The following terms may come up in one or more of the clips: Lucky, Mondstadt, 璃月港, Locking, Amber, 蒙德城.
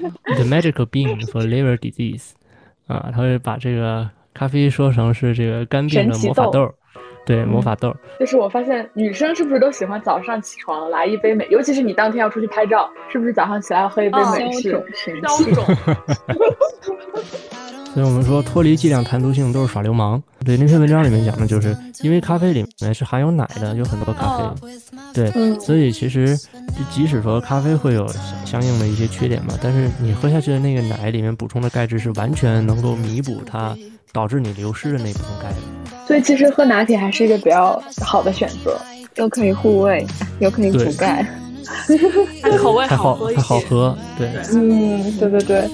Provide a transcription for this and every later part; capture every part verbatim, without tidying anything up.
The Magical Bean for Liver Disease 啊，他会把这个咖啡说成是这个肝病的魔法豆。对，魔法豆、嗯、就是我发现女生是不是都喜欢早上起床来一杯美，尤其是你当天要出去拍照，是不是早上起来要喝一杯美式消肿？所以我们说脱离剂量谈毒性都是耍流氓。对，那篇文章里面讲的就是因为咖啡里面是含有奶的，有很多咖啡、哦、对、嗯、所以其实即使说咖啡会有相应的一些缺点嘛，但是你喝下去的那个奶里面补充的钙质是完全能够弥补它导致你流失的那部分钙质，所以其实喝拿铁还是一个比较好的选择，又可以护胃，又可以补钙，它口味好喝一些，它好喝，对，嗯，对对对。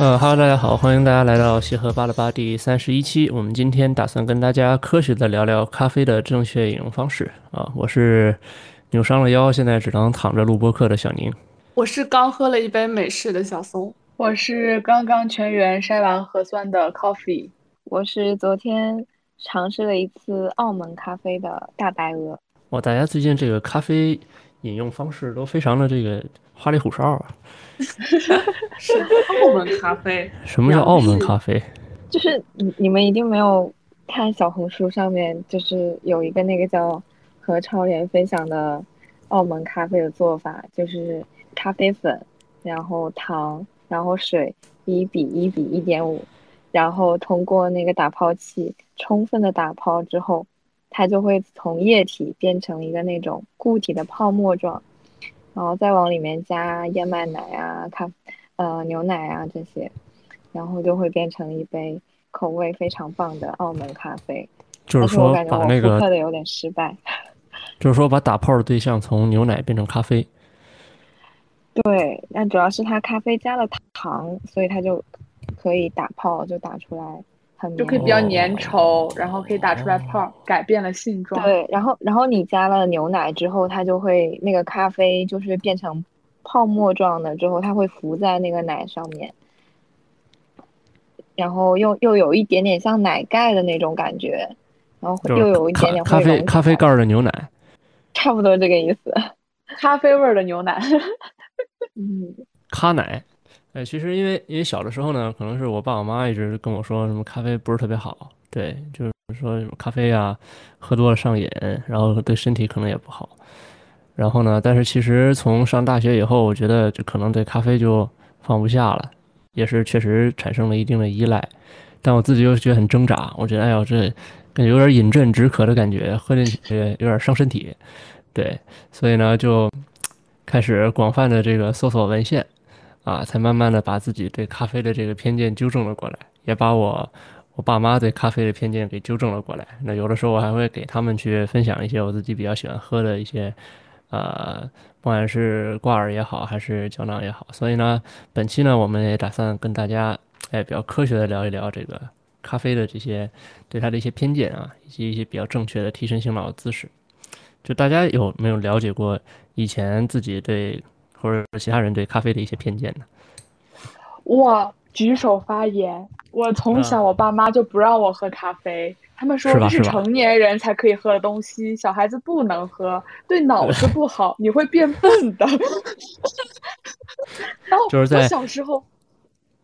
呃哈喽大家好，欢迎大家来到协和巴拉巴第三十一期，我们今天打算跟大家科学的聊聊咖啡的正确饮用方式啊，我是扭伤了腰，现在只能躺着录播客的小宁。我是刚喝了一杯美式的小松。我是刚刚全员筛完核酸的 Coffee。我是昨天尝试了一次澳门咖啡的大白鹅。哇，大家最近这个咖啡饮用方式都非常的这个花里胡哨啊。是澳门咖啡？什么叫澳门咖啡？就是你们一定没有看小红书上面，就是有一个那个叫和超联分享的澳门咖啡的做法，就是咖啡粉，然后糖，然后水，一比一比一点五，然后通过那个打泡器充分的打泡之后，它就会从液体变成一个那种固体的泡沫状，然后再往里面加燕麦奶啊、咖呃牛奶啊这些，然后就会变成一杯口味非常棒的澳门咖啡。就是说把那个，的有点失败。就是说把打泡的对象从牛奶变成咖啡。对，那主要是它咖啡加了糖，所以它就可以打泡，就打出来很就可以比较粘稠、哦，然后可以打出来泡，哦、改变了性状。对，然后然后你加了牛奶之后，它就会那个咖啡就是变成泡沫状的，之后它会浮在那个奶上面。然后又又有一点点像奶盖的那种感觉，然后又有一点点咖啡咖啡盖的牛奶，差不多这个意思，咖啡味的牛奶，嗯，咖奶。哎，其实因为因为小的时候呢，可能是我爸我妈一直跟我说什么咖啡不是特别好，对，就是说什么咖啡啊，喝多了上瘾，然后对身体可能也不好。然后呢，但是其实从上大学以后，我觉得就可能对咖啡就放不下了。也是确实产生了一定的依赖，但我自己又觉得很挣扎，我觉得哎呦这感觉有点饮鸩止渴的感觉，喝进去有点伤身体，对，所以呢就开始广泛的这个搜索文献啊，才慢慢的把自己对咖啡的这个偏见纠正了过来，也把我我爸妈对咖啡的偏见给纠正了过来。那有的时候我还会给他们去分享一些我自己比较喜欢喝的一些呃不管是挂耳也好还是胶囊也好，所以呢本期呢我们也打算跟大家哎比较科学的聊一聊这个咖啡的这些对它的一些偏见啊，以及一些比较正确的提神醒脑的姿势。就大家有没有了解过以前自己对或者其他人对咖啡的一些偏见呢？我举手发言，我从小我爸妈就不让我喝咖啡，他们说这是成年人才可以喝的东西，小孩子不能喝，对脑子不好，你会变笨的。然后我小时候，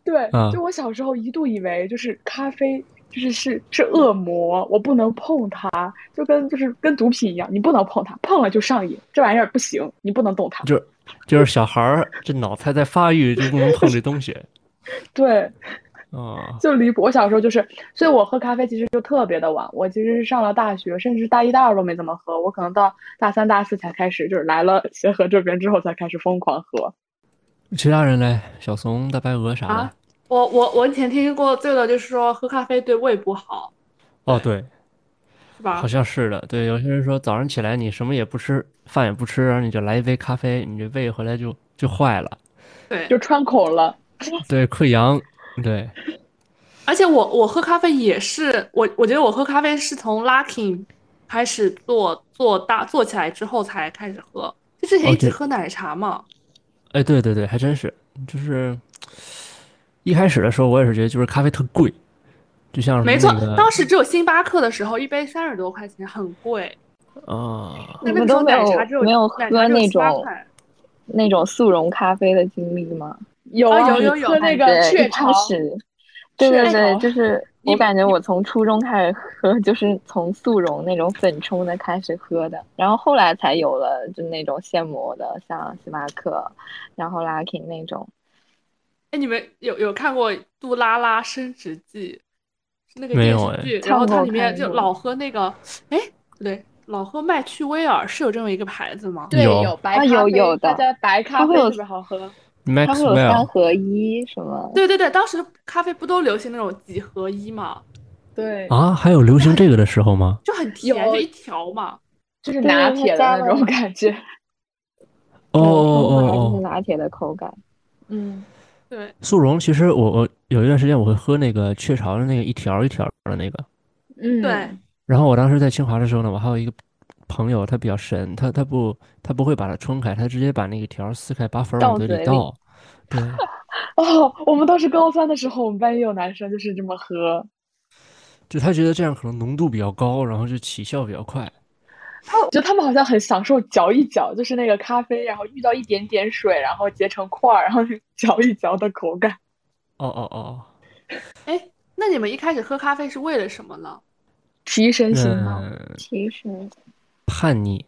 对，就我小时候一度以为就是咖啡就是是是恶魔，我不能碰它，就跟就是跟毒品一样，你不能碰它，碰了就上瘾，这玩意儿不行，你不能动它。就就是小孩这脑才在发育，就不能碰这东西。对。哦，就离谱！我小时候就是，所以我喝咖啡其实就特别的晚。我其实是上了大学，甚至大一、大二都没怎么喝。我可能到大三、大四才开始，就是来了协和这边之后才开始疯狂喝。其他人嘞，小松、大白鹅啥的。啊、我我我以前听过最多就是说喝咖啡对胃不好。哦，对，是吧？好像是的。对，有些人说早上起来你什么也不吃，饭也不吃，然后你就来一杯咖啡，你这胃回来就就坏了。对，就穿孔了。对，溃疡。对，而且我我喝咖啡也是，我我觉得我喝咖啡是从 Locking 开始做做大做起来之后才开始喝，就之前一直喝奶茶嘛。哎、哦，对对对，还真是，就是一开始的时候我也是觉得就是咖啡特贵，就像是、那个、没错，当时只有星巴克的时候，一杯三十多块钱，很贵啊。那个时候奶茶只有没有喝那种那种速溶咖啡的经历吗？有啊、哦、有有有，那个雀巢，对对对，就是我感觉我从初中开始喝，就是从速溶那种粉冲的开始喝的，然后后来才有了就那种现磨的，像星巴克，然后 Locking 那种。哎，你们有有看过《杜拉拉升职记》那个电视剧？然后它里面就老喝那个，哎，不对。老喝麦趣威尔是有这么一个牌子吗？对，有白咖啡，啊、有有的，大家白咖啡特别好喝，它会有三合一什么？对对对，当时咖啡不都流行那种几合一嘛？对啊，还有流行这个的时候吗？就很甜，就一条嘛，就是拿铁的那种感觉。哦哦哦，拿铁的口感。嗯，对。速溶其实我我有一段时间我会喝那个雀巢的那个一条一条的那个。嗯，对。然后我当时在清华的时候呢，我还有一个朋友，他比较神，他他不他不会把它冲开，他直接把那个条撕开，把粉往嘴里倒。对。哦，我们当时高三的时候，我们班也有男生就是这么喝，就他觉得这样可能浓度比较高，然后就起效比较快。他我觉得他们好像很享受嚼一嚼，就是那个咖啡，然后遇到一点点水，然后结成块，然后嚼一嚼的口感。哦哦哦。哎，那你们一开始喝咖啡是为了什么呢？提神型吗？提神，叛逆。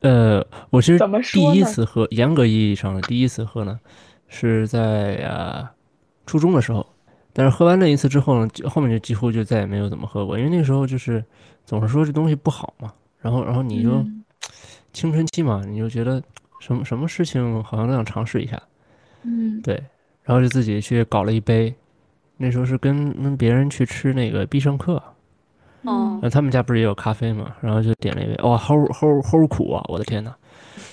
呃，我其实第一次喝，严格意义上的第一次喝呢，是在呃初中的时候。但是喝完那一次之后呢，后面就几乎就再也没有怎么喝过，因为那时候就是总是说这东西不好嘛。然后，然后你就、嗯、青春期嘛，你就觉得什么什么事情好像都想尝试一下。嗯，对，然后就自己去搞了一杯。那时候是跟跟别人去吃那个必胜客，嗯，他们家不是也有咖啡嘛，然后就点了一杯，哇、哦，齁齁齁苦啊！我的天哪，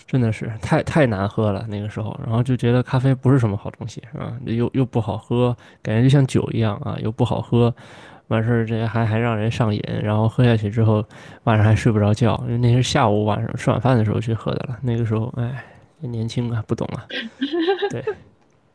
真的是太太难喝了那个时候，然后就觉得咖啡不是什么好东西啊，又又不好喝，感觉就像酒一样啊，又不好喝，完事儿这还还让人上瘾，然后喝下去之后晚上还睡不着觉，因为那是下午晚上吃晚饭的时候去喝的了，那个时候哎年轻啊不懂啊，对，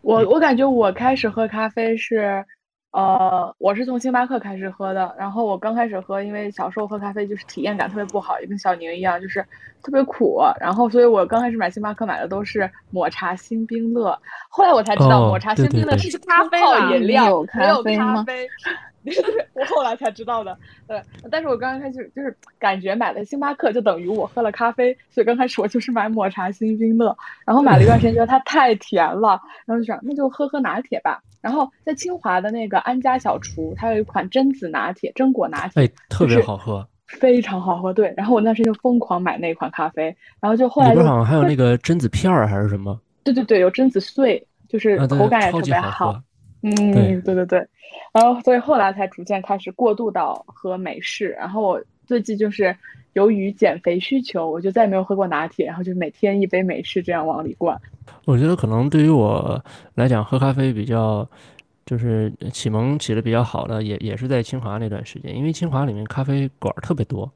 我我感觉我开始喝咖啡是。呃，我是从星巴克开始喝的，然后我刚开始喝，因为小时候喝咖啡就是体验感特别不好，也跟小宁一样，就是特别苦，然后所以我刚开始买星巴克买的都是抹茶新冰乐，后来我才知道抹茶新冰乐是咖啡泡饮料，哦、对对对没有咖啡，我后来才知道的。对，但是我刚开始就是感觉买了星巴克就等于我喝了咖啡，所以刚开始我就是买抹茶新冰乐，然后买了一段时间觉得它太甜了，然后就想那就喝喝拿铁吧。然后在清华的那个安家小厨，它有一款榛子拿铁、榛果拿铁，哎，特别好喝，非常好喝。对，然后我那时就疯狂买那款咖啡，然后就后来就好像还有那个榛子片还是什么？对对对，有榛子碎，就是口感也特别好。啊、对对对嗯，对对对。然后所以后来才逐渐开始过渡到喝美式。然后我最近就是由于减肥需求，我就再也没有喝过拿铁，然后就每天一杯美式这样往里灌。我觉得可能对于我来讲，喝咖啡比较就是启蒙起的比较好的，也也是在清华那段时间，因为清华里面咖啡馆特别多，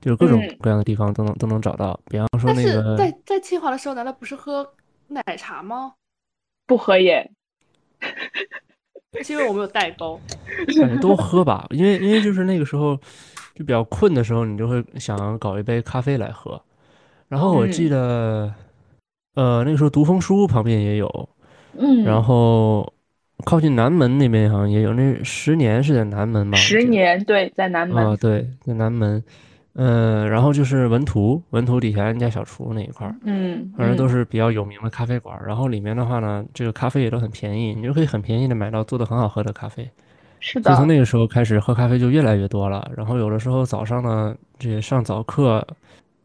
就是各种各样的地方都能、嗯、都能找到。比方说那个，但是在在清华的时候，难道不是喝奶茶吗？不喝耶，是因为我没有代沟。都喝吧，因为因为就是那个时候就比较困的时候，你就会想搞一杯咖啡来喝。然后我记得、嗯。呃，那个时候读风书旁边也有，嗯，然后靠近南门那边好像也有。那十年是在南门吗？十年对，在南门啊、哦，对，在南门。嗯、呃，然后就是文图，文图底下人家小厨那一块儿，嗯，反正都是比较有名的咖啡馆。然后里面的话呢，这个咖啡也都很便宜，你就可以很便宜的买到做的很好喝的咖啡。是的。从那个时候开始喝咖啡就越来越多了。然后有的时候早上呢，这上早课。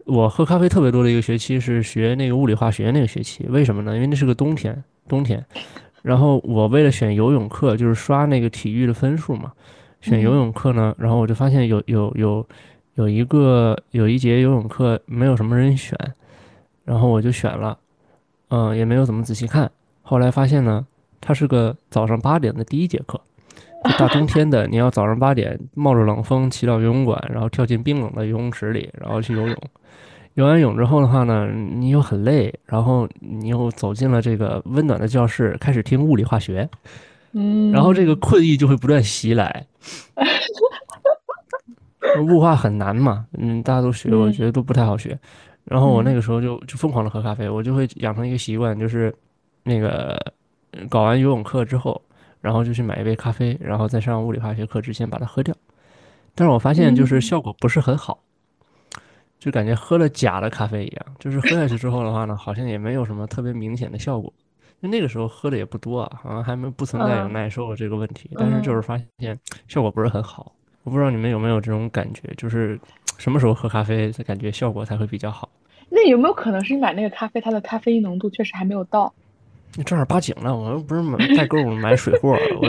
我喝咖啡特别多的一个学期是学那个物理化学那个学期，为什么呢？因为那是个冬天，冬天。然后我为了选游泳课，就是刷那个体育的分数嘛，选游泳课呢，然后我就发现有有有有一个有一节游泳课没有什么人选，然后我就选了，嗯、呃，也没有怎么仔细看。后来发现呢，它是个早上八点的第一节课。大冬天的，你要早上八点冒着冷风骑到游泳馆，然后跳进冰冷的游泳池里，然后去游泳。游完泳之后的话呢，你又很累，然后你又走进了这个温暖的教室，开始听物理化学。嗯，然后这个困意就会不断袭来。物化很难嘛，嗯，大家都学，我觉得都不太好学。然后我那个时候就就疯狂的喝咖啡，我就会养成一个习惯，就是那个搞完游泳课之后，然后就去买一杯咖啡，然后在上物理化学课之前把它喝掉。但是我发现就是效果不是很好，就感觉喝了假的咖啡一样，就是喝下去之后的话呢，好像也没有什么特别明显的效果。那个时候喝的也不多啊，好像还没不存在有耐受这个问题，但是就是发现效果不是很好。我不知道你们有没有这种感觉，就是什么时候喝咖啡感觉效果才会比较好？那有没有可能是你买那个咖啡，它的咖啡因浓度确实还没有到？你正儿八经的，我又不是买代购买水货。我,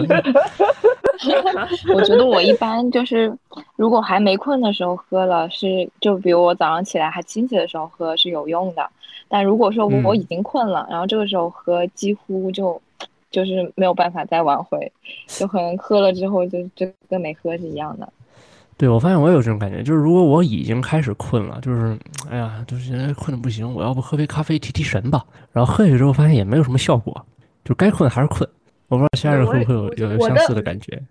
我觉得我一般就是，如果还没困的时候喝了是，就比如我早上起来还清醒的时候喝是有用的，但如果说我已经困了，嗯、然后这个时候喝几乎就。就是没有办法再挽回，就可能喝了之后就就跟没喝是一样的。对，我发现我也有这种感觉，就是如果我已经开始困了，就是哎呀，就是现在困得不行，我要不喝杯咖啡提提神吧。然后喝下去之后发现也没有什么效果，就该困还是困。我不知道其他人会不会有有相似的感觉。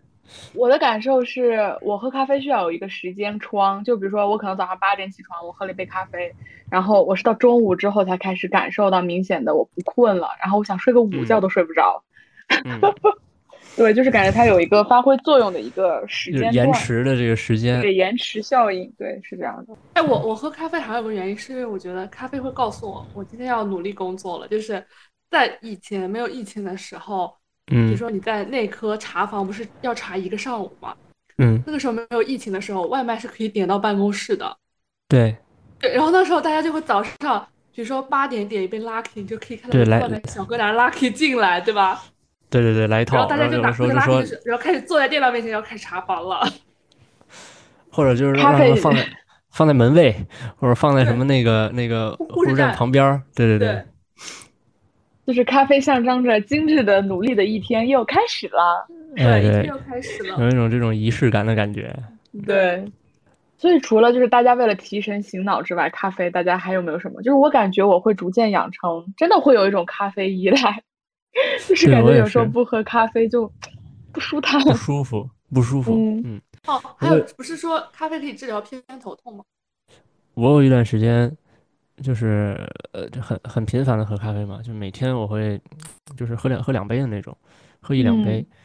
我的感受是我喝咖啡需要有一个时间窗，就比如说我可能早上八点起床，我喝了一杯咖啡，然后我是到中午之后才开始感受到明显的我不困了，然后我想睡个午觉都睡不着。嗯嗯、对，就是感觉它有一个发挥作用的一个时间段，延迟的这个时间，对，延迟效应，对，是这样的。哎，我我喝咖啡还有个原因，是因为我觉得咖啡会告诉我，我今天要努力工作了。就是在以前没有疫情的时候，嗯，比如说你在内科查房不是要查一个上午吗？嗯，那个时候没有疫情的时候，外卖是可以点到办公室的。对，对，然后那时候大家就会早上，比如说八点点一杯 Lucky， 你就可以看到外卖小哥拿 Lucky 进来，对吧？对对对，来一套，然后大家就拿出个垃圾纸，然后开始坐在电脑面前，然后开始查房了，或者就是让他们放在放在门卫，或者放在什么那个那个护士站旁边，对对对，对就是咖啡象征着精致的努力的一天又开始了，对，一天又开始了，有一种这种仪式感的感觉，对。所以除了就是大家为了提神醒脑之外，咖啡大家还有没有什么？就是我感觉我会逐渐养成，真的会有一种咖啡依赖。就是感觉有时候不喝咖啡就不舒坦，不舒服，不舒服。嗯嗯。哦，还有不是说咖啡可以治疗偏头痛吗？我有一段时间就是呃很很频繁的喝咖啡嘛，就每天我会就是喝两喝两杯的那种，喝一两杯。嗯、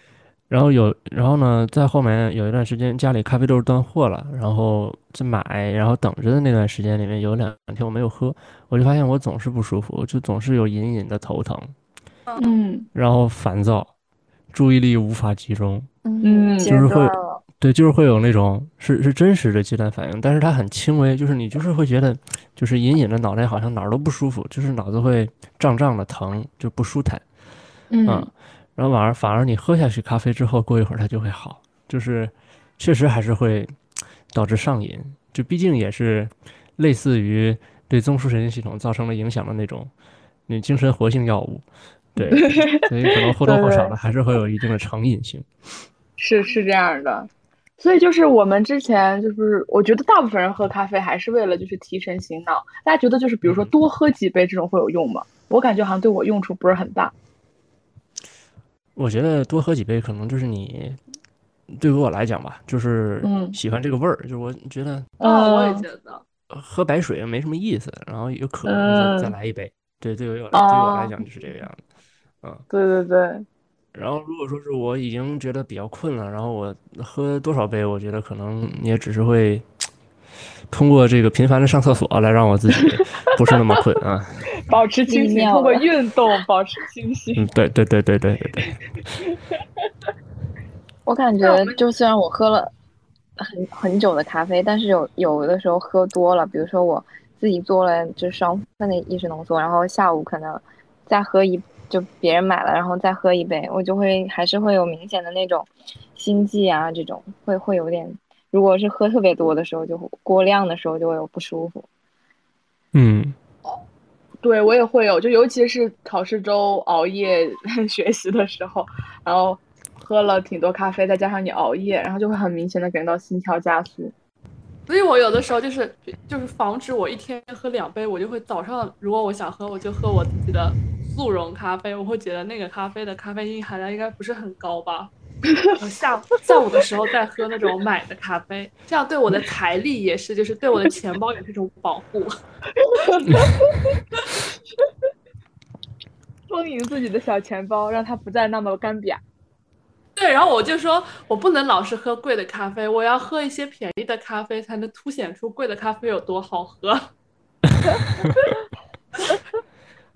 然后有然后呢，在后面有一段时间家里咖啡豆断货了，然后再买，然后等着的那段时间里面有两天我没有喝，我就发现我总是不舒服，就总是有隐隐的头疼。嗯，然后烦躁，注意力无法集中，嗯，就是会，对，就是会有那种是是真实的阶段反应，但是它很轻微，就是你就是会觉得，就是隐隐的脑袋好像哪儿都不舒服，就是脑子会胀胀的疼，就不舒坦，嗯，嗯然后反而反而你喝下去咖啡之后，过一会儿它就会好，就是确实还是会导致上瘾，就毕竟也是类似于对中枢神经系统造成了影响的那种，你精神活性药物。对，所以可能或多或少的还是会有一定的成瘾性。是是这样的，所以就是我们之前就是，我觉得大部分人喝咖啡还是为了就是提神醒脑。大家觉得就是比如说多喝几杯这种会有用吗？我感觉好像对我用处不是很大。我觉得多喝几杯可能就是你，对于我来讲吧，就是喜欢这个味儿，嗯、就是我觉得啊，我也觉得喝白水没什么意思，然后有可能 再,、嗯、再来一杯。对，对于我、啊、对于我来讲就是这个样子。嗯，对对对。然后如果说是我已经觉得比较困了，然后我喝多少杯，我觉得可能也只是会通过这个频繁的上厕所来让我自己不是那么困啊，保持清醒，通过运动保持清醒。嗯，对对对对对对对。我感觉就虽然我喝了很很久的咖啡，但是有有的时候喝多了，比如说我自己做了就双份的意式浓缩，然后下午可能再喝一。就别人买了，然后再喝一杯，我就会还是会有明显的那种心悸啊，这种会会有点，如果是喝特别多的时候，就过量的时候就会有不舒服。嗯，对我也会有，就尤其是考试周熬夜学习的时候，然后喝了挺多咖啡，再加上你熬夜，然后就会很明显的感觉到心跳加速。所以我有的时候就是就是防止我一天喝两杯，我就会早上如果我想喝，我就喝我自己的。速溶咖啡，我会觉得那个咖啡的咖啡因含量应该不是很高吧。我下午下午的时候再喝那种买的咖啡，这样对我的财力也是，就是对我的钱包也是一种保护。丰盈自己的小钱包，让它不再那么干瘪。对，然后我就说我不能老是喝贵的咖啡，我要喝一些便宜的咖啡，才能凸显出贵的咖啡有多好喝。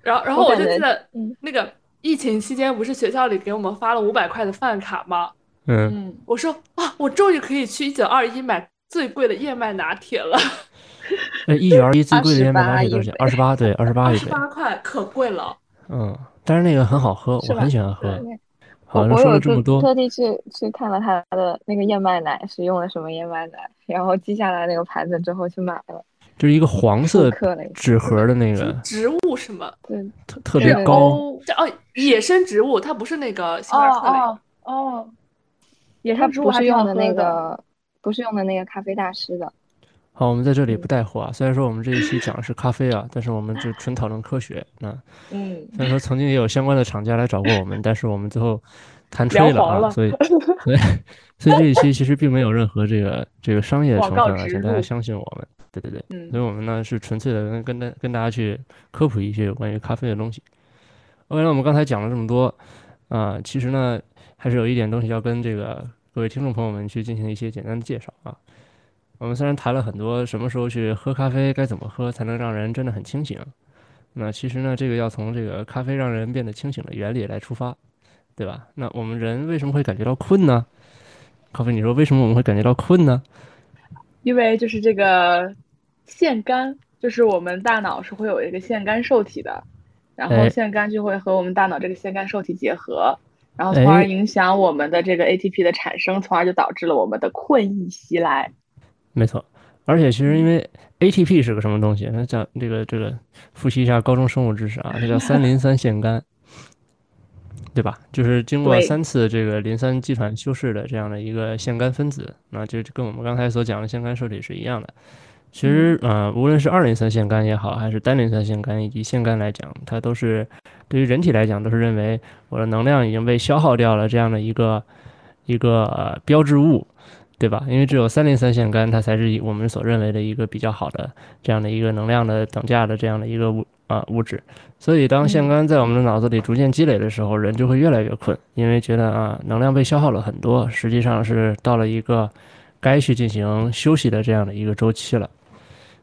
然后，然后我就记得那个疫情期间，不是学校里给我们发了五百块的饭卡吗？嗯，我说啊，我终于可以去一九二一买最贵的燕麦拿铁了。哎，一九二一最贵的燕麦拿铁多少钱？二十八，对，二十八一杯。二十八块，可贵了。嗯，但是那个很好喝，我很喜欢喝。好，我有特特地去去看了他的那个燕麦奶是用了什么燕麦奶，然后记下来那个牌子之后去买了。就是一个黄色纸盒的那个植物什么，对，特特别高哦，野生植物，它不是那个星巴克哦哦，野生植物还是用的那个，不是用的那个咖啡大师的。好，我们在这里不带货啊，虽然说我们这一期讲的是咖啡啊，但是我们就纯讨论科学啊。嗯，虽然说曾经也有相关的厂家来找过我们，但是我们最后谈吹了啊，所以所以所以这一期其实并没有任何这个这个商业的成分啊，请大家相信我们。对对对，嗯，所以我们呢是纯粹的跟大跟大家去科普一些有关于咖啡的东西。OK， 那我们刚才讲了这么多啊、呃，其实呢还是有一点东西要跟这个各位听众朋友们去进行一些简单的介绍啊。我们虽然谈了很多什么时候去喝咖啡，该怎么喝才能让人真的很清醒，那其实呢这个要从这个咖啡让人变得清醒的原理来出发，对吧？那我们人为什么会感觉到困呢？咖啡，你说为什么我们会感觉到困呢？因为就是这个腺苷，就是我们大脑是会有一个腺苷受体的，然后腺苷就会和我们大脑这个腺苷受体结合，然后从而影响我们的这个 A T P 的产生，从而就导致了我们的困意袭来。没错，而且其实因为 A T P 是个什么东西，那叫这个这个复习一下高中生物知识啊，这叫三磷酸腺苷，对吧？就是经过三次这个磷酸基团修饰的这样的一个腺苷分子，那就跟我们刚才所讲的腺苷受体是一样的。其实呃，无论是二磷酸腺苷也好，还是单磷酸腺苷以及腺苷来讲，它都是对于人体来讲都是认为我的能量已经被消耗掉了这样的一个一个、呃、标志物，对吧？因为只有三磷酸腺苷它才是我们所认为的一个比较好的这样的一个能量的等价的这样的一个物啊物质。所以当腺苷在我们的脑子里逐渐积累的时候，人就会越来越困，因为觉得啊能量被消耗了很多，实际上是到了一个该去进行休息的这样的一个周期了。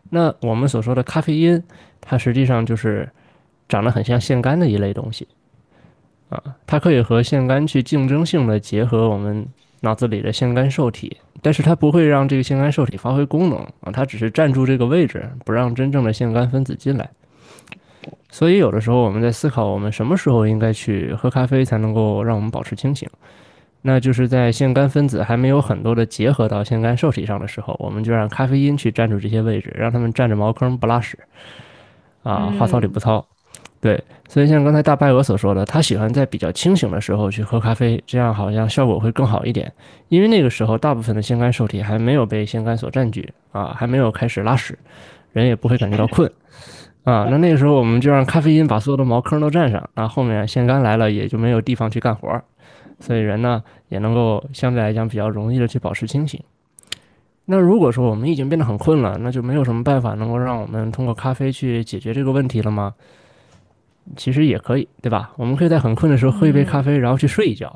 那我们所说的咖啡因，它实际上就是长得很像腺苷的一类东西啊，它可以和腺苷去竞争性的结合我们脑子里的腺苷受体，但是它不会让这个腺苷受体发挥功能啊，它只是占住这个位置，不让真正的腺苷分子进来。所以有的时候我们在思考我们什么时候应该去喝咖啡才能够让我们保持清醒，那就是在腺苷分子还没有很多的结合到腺苷受体上的时候，我们就让咖啡因去占住这些位置，让他们占着茅坑不拉屎啊，话糙理不糙。对，所以像刚才大白鹅所说的，他喜欢在比较清醒的时候去喝咖啡，这样好像效果会更好一点，因为那个时候大部分的腺苷受体还没有被腺苷所占据啊，还没有开始拉屎，人也不会感觉到困啊，那那个时候我们就让咖啡因把所有的茅坑都占上，那后面腺苷来了也就没有地方去干活，所以人呢也能够相对来讲比较容易的去保持清醒。那如果说我们已经变得很困了，那就没有什么办法能够让我们通过咖啡去解决这个问题了吗？其实也可以，对吧？我们可以在很困的时候喝一杯咖啡，然后去睡一觉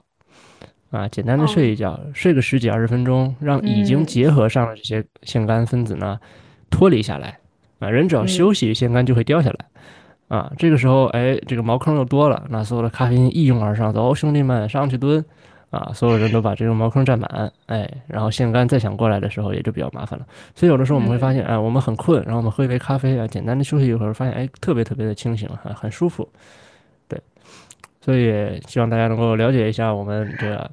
啊，简单的睡一觉，睡个十几二十分钟，让已经结合上了这些腺苷分子呢脱离下来啊，人只要休息，腺苷就会掉下来，嗯，啊，这个时候，哎，这个茅坑又多了，那所有的咖啡因一拥而上，走，兄弟们上去蹲，啊，所有人都把这个茅坑占满，哎，然后腺苷再想过来的时候也就比较麻烦了。所以有的时候我们会发现，哎，我们很困，然后我们喝一杯咖啡啊，简单的休息一会儿，发现哎，特别特别的清醒，很很舒服，对。所以希望大家能够了解一下我们这个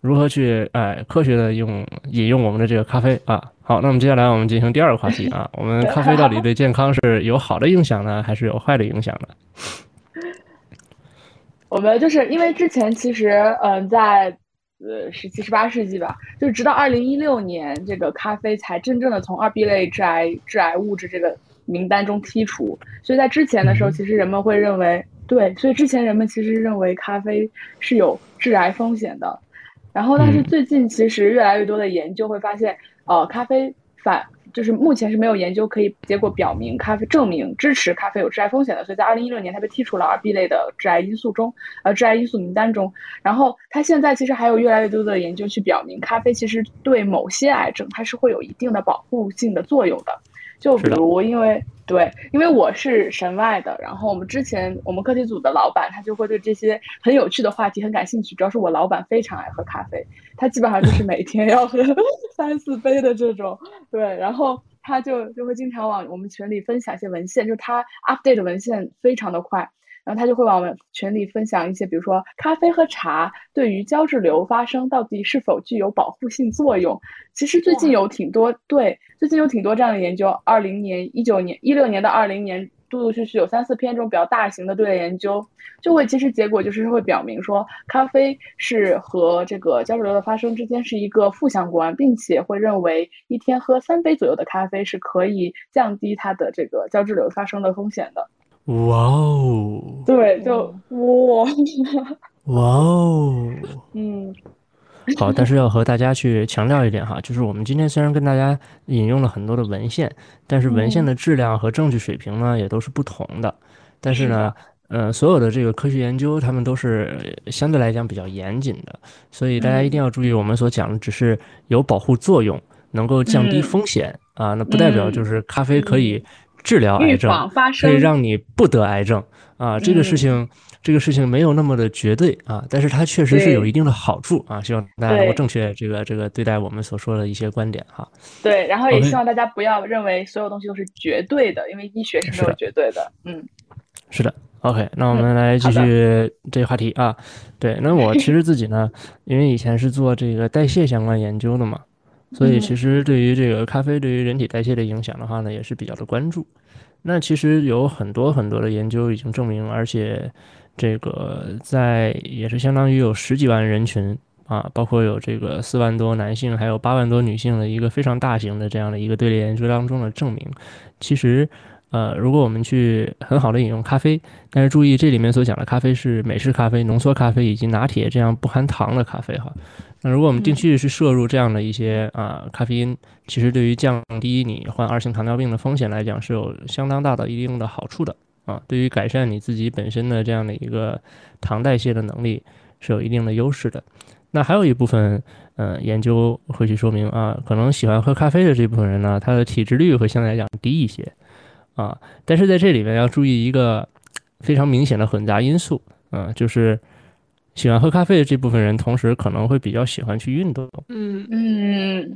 如何去哎科学的用引用我们的这个咖啡啊。好，那我们接下来我们进行第二个话题啊，我们咖啡到底对健康是有好的影响呢，还是有坏的影响呢？我们就是因为之前其实嗯、呃，在呃十七、十八世纪吧，就是直到二零一六年，这个咖啡才真正的从二 B 类致癌致癌物质这个名单中剔除。所以在之前的时候，其实人们会认为对，所以之前人们其实认为咖啡是有致癌风险的，然后但是最近其实越来越多的研究会发现，呃，咖啡反就是目前是没有研究可以结果表明咖啡证明支持咖啡有致癌风险的，所以在二零一六年它被剔除了 二 B 类的致癌因素中，呃，致癌因素名单中。然后它现在其实还有越来越多的研究去表明，咖啡其实对某些癌症它是会有一定的保护性的作用的。就比如因为对，因为我是神外的，然后我们之前我们课题组的老板他就会对这些很有趣的话题很感兴趣，主要是我老板非常爱喝咖啡，他基本上就是每天要喝三四杯的这种，对，然后他就就会经常往我们群里分享一些文献，就他 update 的文献非常的快，然后他就会往我们群里分享一些，比如说咖啡和茶对于胶质瘤发生到底是否具有保护性作用。其实最近有挺多对，最近有挺多这样的研究。二零年、一九年、一六年到二零年，陆陆续续有三四篇这种比较大型的对类研究，就会其实结果就是会表明说，咖啡是和这个胶质瘤的发生之间是一个负相关，并且会认为一天喝三杯左右的咖啡是可以降低它的这个胶质瘤发生的风险的。哇哦！对，就哇哇哦！嗯，好，但是要和大家去强调一点哈，就是我们今天虽然跟大家引用了很多的文献，但是文献的质量和证据水平呢、嗯、也都是不同的。但是呢，呃，所有的这个科学研究，他们都是相对来讲比较严谨的，所以大家一定要注意，我们所讲的只是有保护作用，能够降低风险、嗯、啊，那不代表就是咖啡可以、嗯。嗯治疗癌症可以让你不得癌症啊，这个事情、嗯、这个事情没有那么的绝对啊，但是它确实是有一定的好处啊，希望大家能够正确这个这个对待我们所说的一些观点哈。对，然后也希望大家不要认为所有东西都是绝对的，因为医学是没有绝对的。嗯，是的。OK， 那我们来继续这个话题啊。嗯、对，那我其实自己呢，因为以前是做这个代谢相关研究的嘛。所以其实对于这个咖啡对于人体代谢的影响的话呢，也是比较的关注。那其实有很多很多的研究已经证明，而且这个在也是相当于有十几万人群啊，包括有这个四万多男性还有八万多女性的一个非常大型的这样的一个对列研究当中的证明，其实呃，如果我们去很好的饮用咖啡，但是注意这里面所讲的咖啡是美式咖啡、浓缩咖啡以及拿铁这样不含糖的咖啡哈。那如果我们定期去摄入这样的一些啊、呃、咖啡因，其实对于降低你患二型糖尿病的风险来讲是有相当大的一定的好处的啊，对于改善你自己本身的这样的一个糖代谢的能力是有一定的优势的。那还有一部分呃研究会去说明啊，可能喜欢喝咖啡的这部分人呢，他的体脂率会相对来讲低一些。啊，但是在这里面要注意一个非常明显的混杂因素，嗯、呃，就是喜欢喝咖啡的这部分人，同时可能会比较喜欢去运动，嗯嗯，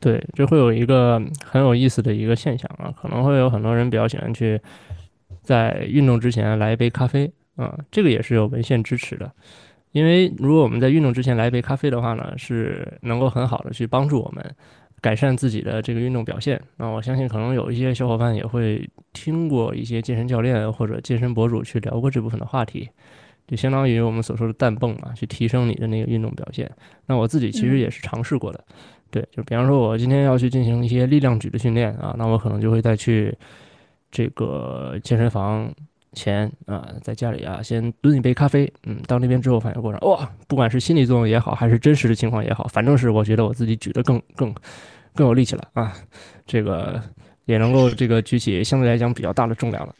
对，这会有一个很有意思的一个现象啊，可能会有很多人比较喜欢去在运动之前来一杯咖啡，啊、呃，这个也是有文献支持的，因为如果我们在运动之前来一杯咖啡的话呢，是能够很好的去帮助我们。改善自己的这个运动表现，那我相信可能有一些小伙伴也会听过一些健身教练或者健身博主去聊过这部分的话题，就相当于我们所说的氮泵嘛，去提升你的那个运动表现。那我自己其实也是尝试过的，嗯、对，就比方说我今天要去进行一些力量举的训练啊，那我可能就会再去这个健身房前啊，在家里啊先蹲一杯咖啡，嗯，到那边之后反应过来，哇，不管是心理作用也好，还是真实的情况也好，反正是我觉得我自己举得更更更有力气了啊，这个也能够这个举起相对来讲比较大的重量了。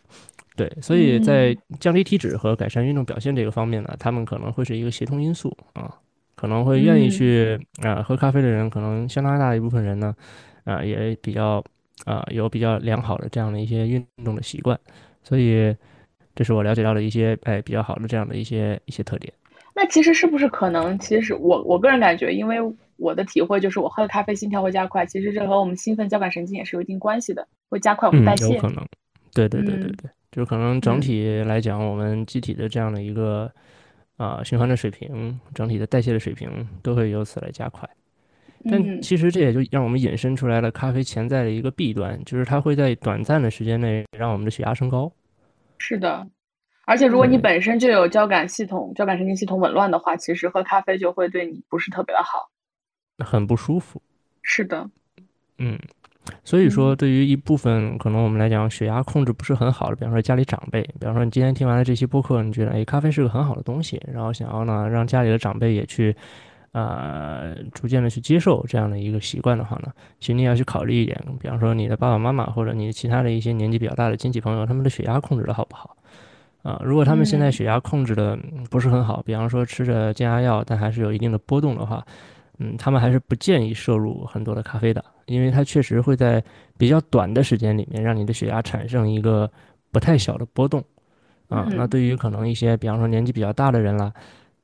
对，所以在降低体脂和改善运动表现这个方面呢，他们可能会是一个协同因素啊，可能会愿意去啊、呃、喝咖啡的人，可能相当大一部分人呢，啊、呃、也比较啊、呃、有比较良好的这样的一些运动的习惯，所以。这是我了解到的一些哎比较好的这样的一些一些特点。那其实是不是可能，其实我我个人感觉，因为我的体会就是我喝了咖啡心跳会加快，其实这和我们兴奋交感神经也是有一定关系的，会加快我们代谢。嗯、有可能，对对对对对，嗯、就可能整体来讲，我们机体的这样的一个啊、呃、循环的水平，整体的代谢的水平都会由此来加快。但其实这也就让我们引申出来了咖啡潜在的一个弊端，就是它会在短暂的时间内让我们的血压升高。是的，而且如果你本身就有交感系统、交感神经系统紊乱的话，其实喝咖啡就会对你不是特别的好，很不舒服。是的，嗯，所以说对于一部分可能我们来讲血压控制不是很好的，比方说家里长辈，比方说你今天听完了这期播客，你觉得哎，咖啡是个很好的东西，然后想要呢让家里的长辈也去呃，逐渐的去接受这样的一个习惯的话呢，其实你要去考虑一点，比方说你的爸爸妈妈或者你其他的一些年纪比较大的亲戚朋友，他们的血压控制的好不好啊、呃？如果他们现在血压控制的不是很好，比方说吃着降压药，但还是有一定的波动的话，嗯，他们还是不建议摄入很多的咖啡的，因为它确实会在比较短的时间里面让你的血压产生一个不太小的波动啊、呃。那对于可能一些比方说年纪比较大的人啦。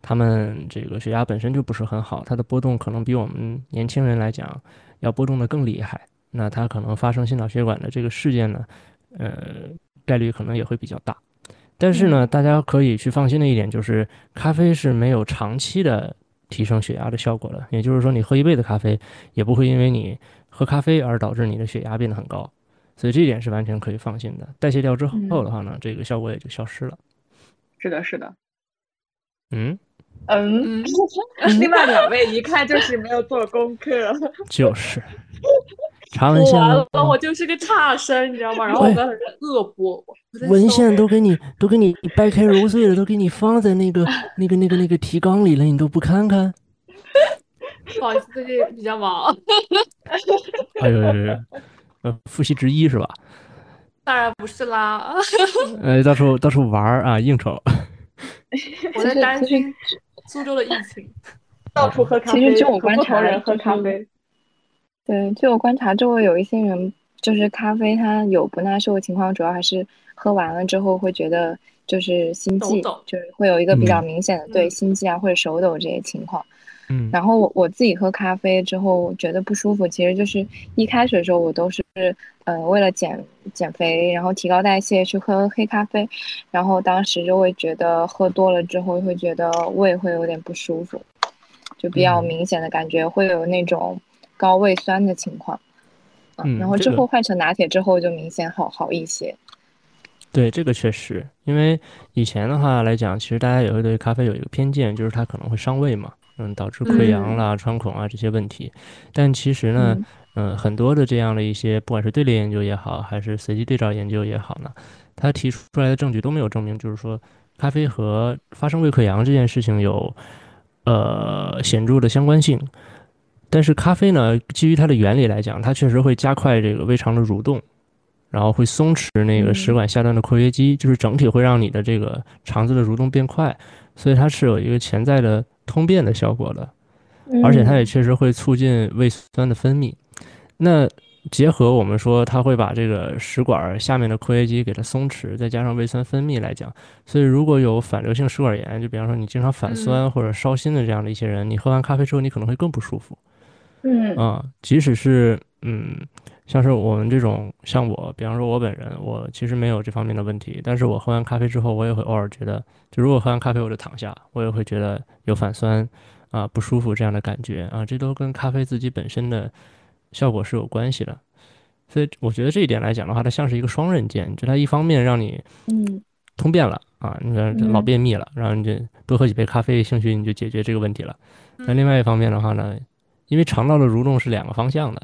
他们这个血压本身就不是很好，它的波动可能比我们年轻人来讲要波动的更厉害，那它可能发生心脑血管的这个事件呢，呃，概率可能也会比较大。但是呢，大家可以去放心的一点就是，咖啡是没有长期的提升血压的效果的，也就是说，你喝一杯的咖啡也不会因为你喝咖啡而导致你的血压变得很高，所以这一点是完全可以放心的。代谢掉之后的话呢，这个效果也就消失了。是的，是的。嗯。嗯，另外两位一看就是没有做功课，就是查文献了。我我就是个差生，你知道吗？然后我刚才恶播，文献都给你都给你掰开揉碎了，都给你放在那个那个那个那个提纲里了，你都不看看？不好意思，最近比较忙。哎呦呦呦！呃，复习之一是吧？当然不是啦。呃，到处到处玩啊，应酬。我在担心。苏州的疫情，到处喝咖啡。其实，就我观察，人喝咖啡。对，就我观察，周围有一些人，就是咖啡它有不耐受的情况，主要还是喝完了之后会觉得就是心悸，抖抖就是会有一个比较明显的、嗯、对心悸啊或者手抖这些情况。嗯。然后我我自己喝咖啡之后觉得不舒服，其实就是一开始的时候我都是呃为了减减肥，然后提高代谢去喝黑咖啡，然后当时就会觉得喝多了之后会觉得胃会有点不舒服，就比较明显的感觉会有那种高胃酸的情况。嗯，啊、然后之后换成拿铁之后就明显好好一些。对，这个确实，因为以前的话来讲，其实大家也会对咖啡有一个偏见，就是它可能会伤胃嘛。嗯，导致溃疡啦、穿孔啊这些问题，但其实呢，嗯、呃，很多的这样的一些，不管是队列研究也好，还是随机对照研究也好呢，他提出出来的证据都没有证明，就是说咖啡和发生胃溃疡这件事情有呃显著的相关性。但是咖啡呢，基于它的原理来讲，它确实会加快这个胃肠的蠕动，然后会松弛那个食管下端的括约肌，就是整体会让你的这个肠子的蠕动变快，所以它是有一个潜在的。通便的效果的，而且它也确实会促进胃酸的分泌、嗯、那结合我们说它会把这个食管下面的括约肌给它松弛，再加上胃酸分泌来讲，所以如果有反流性食管炎，就比方说你经常反酸或者烧心的这样的一些人、嗯、你喝完咖啡之后你可能会更不舒服。嗯啊，即使是嗯像是我们这种，像我比方说我本人，我其实没有这方面的问题，但是我喝完咖啡之后我也会偶尔觉得，就如果喝完咖啡我就躺下，我也会觉得有反酸啊、呃、不舒服这样的感觉啊、呃、这都跟咖啡自己本身的效果是有关系的。所以我觉得这一点来讲的话，它像是一个双刃剑，就它一方面让你嗯通便了啊，你老便秘了，然后你就多喝几杯咖啡，兴许你就解决这个问题了。但另外一方面的话呢，因为肠道的蠕动是两个方向的，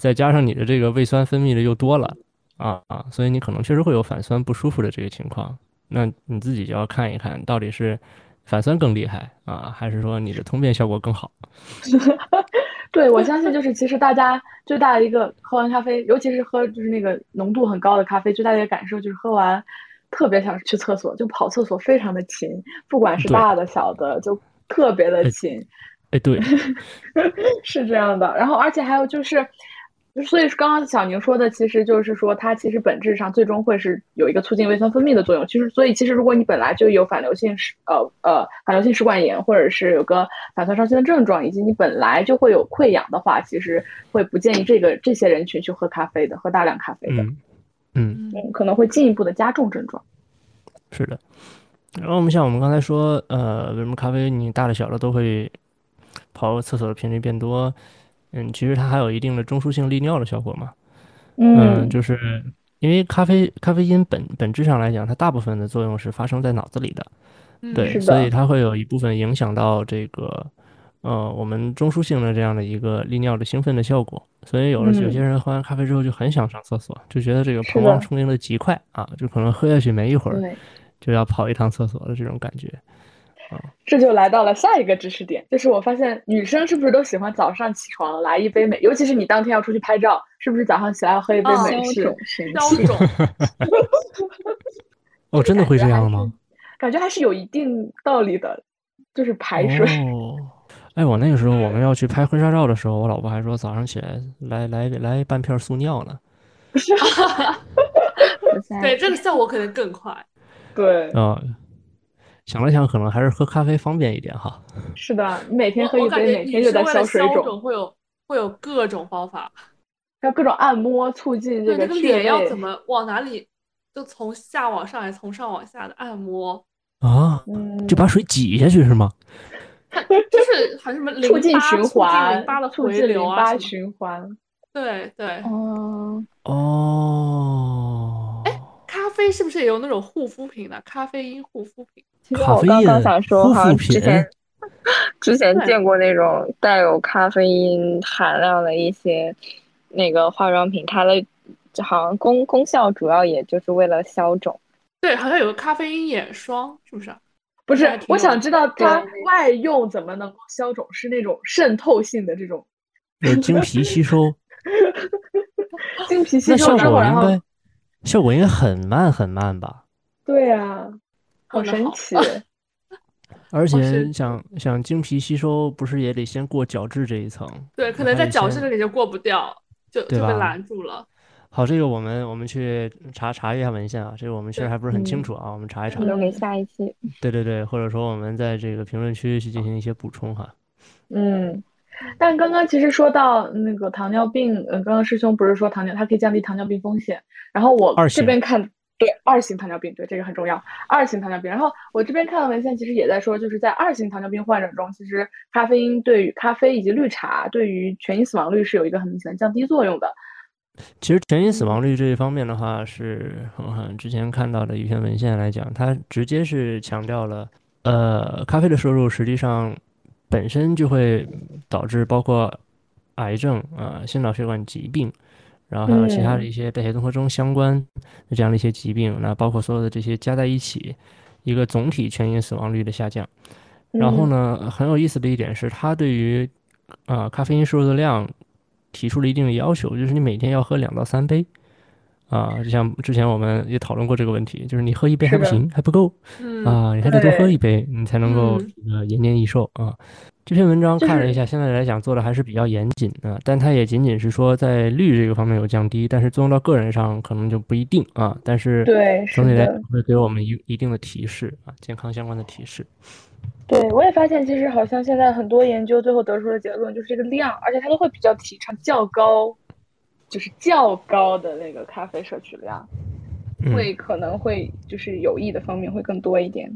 再加上你的这个胃酸分泌的又多了啊，所以你可能确实会有反酸不舒服的这个情况。那你自己就要看一看，到底是反酸更厉害啊，还是说你的通便效果更好？对，我相信就是其实大家最大的一个喝完咖啡，尤其是喝就是那个浓度很高的咖啡，最大的一个感受就是喝完特别想去厕所，就跑厕所非常的勤，不管是大的小的，就特别的勤。哎，对，是这样的。然后而且还有就是。所以刚刚小宁说的，其实就是说它其实本质上最终会是有一个促进胃酸分泌的作用。其实，所以其实如果你本来就有反流性呃呃反流性食管炎，或者是有个反酸烧心的症状，以及你本来就会有溃疡的话，其实会不建议这个这些人群去喝咖啡的，喝大量咖啡的，嗯，嗯可能会进一步的加重症状。是的。然后我们像我们刚才说，呃，为什么咖啡你大的小的都会跑厕所的频率变多？嗯，其实它还有一定的中枢性利尿的效果嘛。嗯，嗯就是因为咖啡咖啡因本本质上来讲，它大部分的作用是发生在脑子里的，对，嗯、所以它会有一部分影响到这个呃我们中枢性的这样的一个利尿的兴奋的效果，所以有了有些人喝完咖啡之后就很想上厕所，就觉得这个膀胱充盈的极快啊，就可能喝下去没一会儿就要跑一趟厕所的这种感觉。这就来到了下一个知识点，就是我发现女生是不是都喜欢早上起床来一杯美，尤其是你当天要出去拍照，是不是早上起来要喝一杯美式消肿？哦，真的会这样吗？感觉还是有一定道理的，就是排水。哦，哎，我那个时候我们要去拍婚纱照的时候，我老婆还说早上起来来来来半片速尿呢。对，这个效果可能更快。对，啊、嗯。想了想，可能还是喝咖啡方便一点哈。是的，每天喝一杯，每天就在消水肿。会有会有各种方法，还有各种按摩促进这个。对，这个脸要怎么往哪里，就从下往上，还是从上往下的按摩啊？嗯，就把水挤下去是吗？它就是好像什么淋巴促进循环、淋巴的回流啊，淋巴循环。对对。哦哦。哎，咖啡是不是也有那种护肤品的？咖啡因护肤品。其实我刚刚想说哈，之前之前见过那种带有咖啡因含量的一些那个化妆品，它的好像功功效主要也就是为了消肿。对，好像有个咖啡因眼霜，是不是？不是，我想知道它外用怎么能够消肿，是那种渗透性的这种，有经皮吸收，经皮吸收，那效果应该效果应该很慢很慢吧？对啊。好神奇，而且想想经皮吸收，不是也得先过角质这一层？对，可能在角质这里就过不掉，就就被拦住了。好，这个我们我们去查查一下文献啊，这个我们其实还不是很清楚啊，我们查一查，留给下一期。对对对，或者说我们在这个评论区去进行一些补充哈。嗯，但刚刚其实说到那个糖尿病，嗯，刚刚师兄不是说糖尿它可以降低糖尿病风险，然后我这边看。对，二型糖尿病，对，这个很重要，二型糖尿病。然后我这边看的文献其实也在说，就是在二型糖尿病患者中，其实咖啡因对于咖啡以及绿茶对于全因死亡率是有一个很明显的降低作用的。其实全因死亡率这一方面的话，是嗯之前看到的一篇文献来讲，它直接是强调了呃咖啡的摄入实际上本身就会导致包括癌症啊、呃、心脑血管疾病，然后还有其他的一些代谢综合征相关的这样的一些疾病，那包括所有的这些加在一起，一个总体全因死亡率的下降。然后呢，很有意思的一点是，它对于啊、呃、咖啡因摄入的量提出了一定的要求，就是你每天要喝两到三杯啊、呃，就像之前我们也讨论过这个问题，就是你喝一杯还不行，还不够啊、呃，你还得多喝一杯，你才能够呃延年益寿啊。这篇文章看了一下，现在来讲做的还是比较严谨的，但它也仅仅是说在率这个方面有降低，但是作用到个人上可能就不一定啊。但是对，总体来讲会给我们一一定的提示啊，健康相关的提示。对，我也发现其实好像现在很多研究最后得出的结论就是这个量，而且它都会比较提倡较高，就是较高的那个咖啡摄取量，会可能会就是有益的方面会更多一点。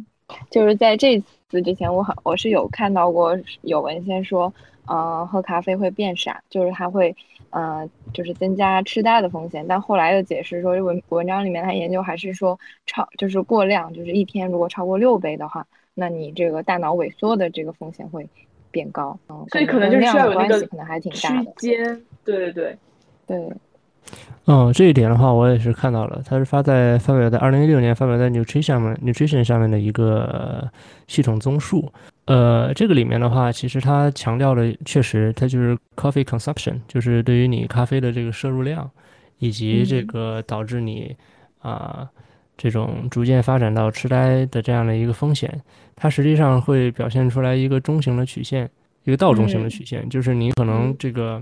就是在这次之前我好我是有看到过有文献说呃喝咖啡会变傻，就是它会呃就是增加痴呆的风险，但后来又解释说文文章里面它研究还是说超就是过量，就是一天如果超过六杯的话，那你这个大脑萎缩的这个风险会变高，嗯，所以可能就是需要有那个可能还挺大的区间。对对对对，嗯，这一点的话，我也是看到了，它是发在发表在二零一六年发表在 Nutrition 上面 Nutrition 上面的一个系统综述。呃，这个里面的话，其实它强调的确实，它就是 coffee consumption， 就是对于你咖啡的这个摄入量，以及这个导致你啊、呃、这种逐渐发展到痴呆的这样的一个风险，它实际上会表现出来一个中型的曲线，一个倒中型的曲线，嗯、就是你可能这个。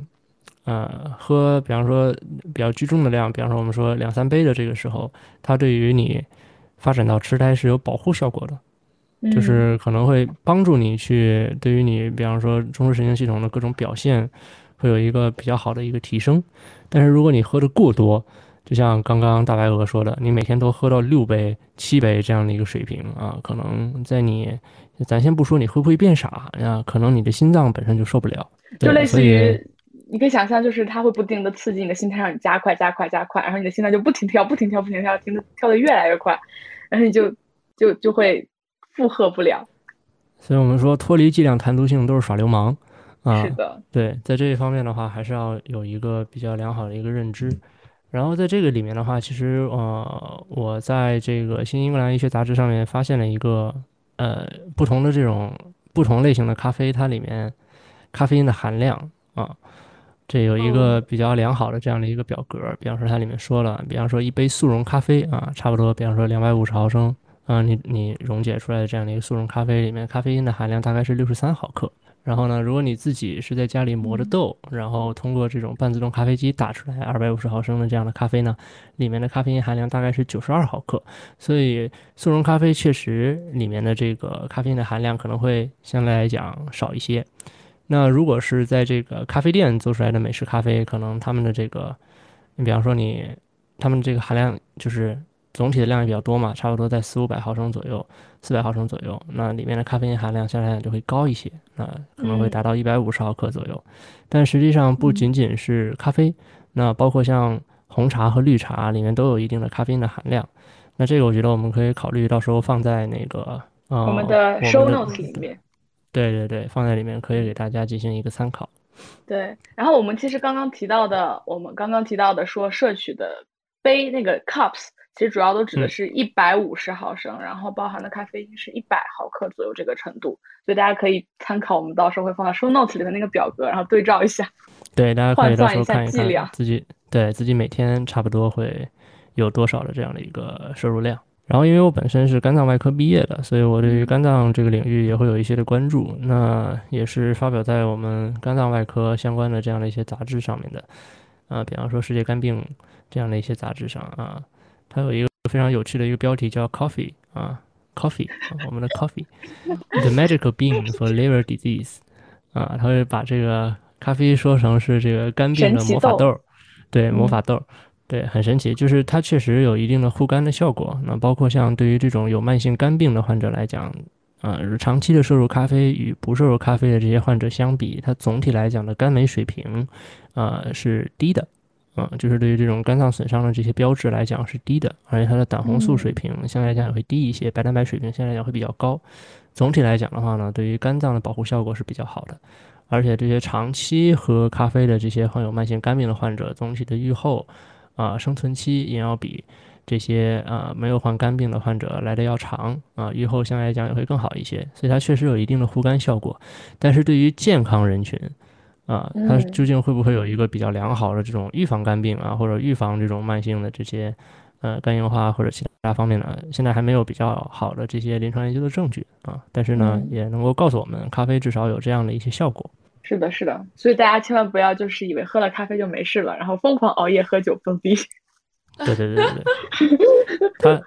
呃，喝比方说比较居中的量，比方说我们说两三杯的这个时候，它对于你发展到痴呆是有保护效果的，嗯、就是可能会帮助你去对于你比方说中枢神经系统的各种表现会有一个比较好的一个提升。但是如果你喝的过多，就像刚刚大白鹅说的，你每天都喝到六杯、七杯这样的一个水平啊，可能在你咱先不说你会不会变傻啊，可能你的心脏本身就受不了，就类似于。你可以想象，就是它会不停的刺激你的心跳，让你加快、加快、加快，然后你的心跳就不停跳、不停跳、不停跳，停的跳的越来越快，然后你就就就会负荷不了。所以我们说脱离剂量谈毒性都是耍流氓啊。是的，对，在这一方面的话还是要有一个比较良好的一个认知。然后在这个里面的话，其实呃我在这个新英格兰医学杂志上面发现了一个呃不同的这种不同类型的咖啡，它里面咖啡因的含量啊，这有一个比较良好的这样的一个表格。比方说它里面说了，比方说一杯速溶咖啡啊，差不多比方说两百五十毫升啊，你你溶解出来的这样的一个速溶咖啡里面咖啡因的含量大概是六十三毫克。然后呢，如果你自己是在家里磨着豆，然后通过这种半自动咖啡机打出来两百五十毫升的这样的咖啡呢，里面的咖啡因含量大概是九十二毫克。所以速溶咖啡确实里面的这个咖啡因的含量可能会相对来讲少一些。那如果是在这个咖啡店做出来的美式咖啡，可能他们的这个，你比方说你他们这个含量就是总体的量也比较多嘛，差不多在四五百毫升左右，四百毫升左右，那里面的咖啡因含量相对来讲就会高一些，那可能会达到一百五十毫克左右。嗯、但实际上不仅仅是咖啡，那包括像红茶和绿茶里面都有一定的咖啡因的含量。那这个我觉得我们可以考虑到时候放在那个、呃、我们的 show notes 里面。对对对，放在里面可以给大家进行一个参考。对，然后我们其实刚刚提到的，我们刚刚提到的说摄取的杯那个 cups， 其实主要都指的是一百五十毫升、嗯、然后包含的咖啡因是一百毫克左右这个程度，所以大家可以参考我们到时候会放到 show notes 里的那个表格，然后对照一下。对，大家可以到时候看一看自己，对自己每天差不多会有多少的这样的一个摄入量。然后因为我本身是肝脏外科毕业的，所以我对于肝脏这个领域也会有一些的关注，那也是发表在我们肝脏外科相关的这样的一些杂志上面的，啊、呃，比方说世界肝病这样的一些杂志上啊，它有一个非常有趣的一个标题叫 coffee 啊 ，coffee 我们的 coffee，the magical bean for liver disease 啊，它会把这个咖啡说成是这个肝病的魔法豆，对，魔法豆。嗯，对，很神奇，就是它确实有一定的护肝的效果。那包括像对于这种有慢性肝病的患者来讲，呃，长期的摄入咖啡与不摄入咖啡的这些患者相比，它总体来讲的肝酶水平，呃，是低的，嗯、呃，就是对于这种肝脏损伤的这些标志来讲是低的，而且它的胆红素水平相对来讲也会低一些，白蛋白水平相对来讲会比较高。总体来讲的话呢，对于肝脏的保护效果是比较好的。而且这些长期喝咖啡的这些患有慢性肝病的患者，总体的预后。啊、呃，生存期也要比这些啊、呃、没有患肝病的患者来的要长啊、呃，预后相对来讲也会更好一些，所以它确实有一定的护肝效果。但是对于健康人群，啊、呃，它究竟会不会有一个比较良好的这种预防肝病啊，或者预防这种慢性的这些呃肝硬化或者其他方面呢？现在还没有比较好的这些临床研究的证据啊，但是呢，也能够告诉我们，咖啡至少有这样的一些效果。是的，是的，所以大家千万不要就是以为喝了咖啡就没事了，然后疯狂熬夜喝酒蹦迪。对对对对，他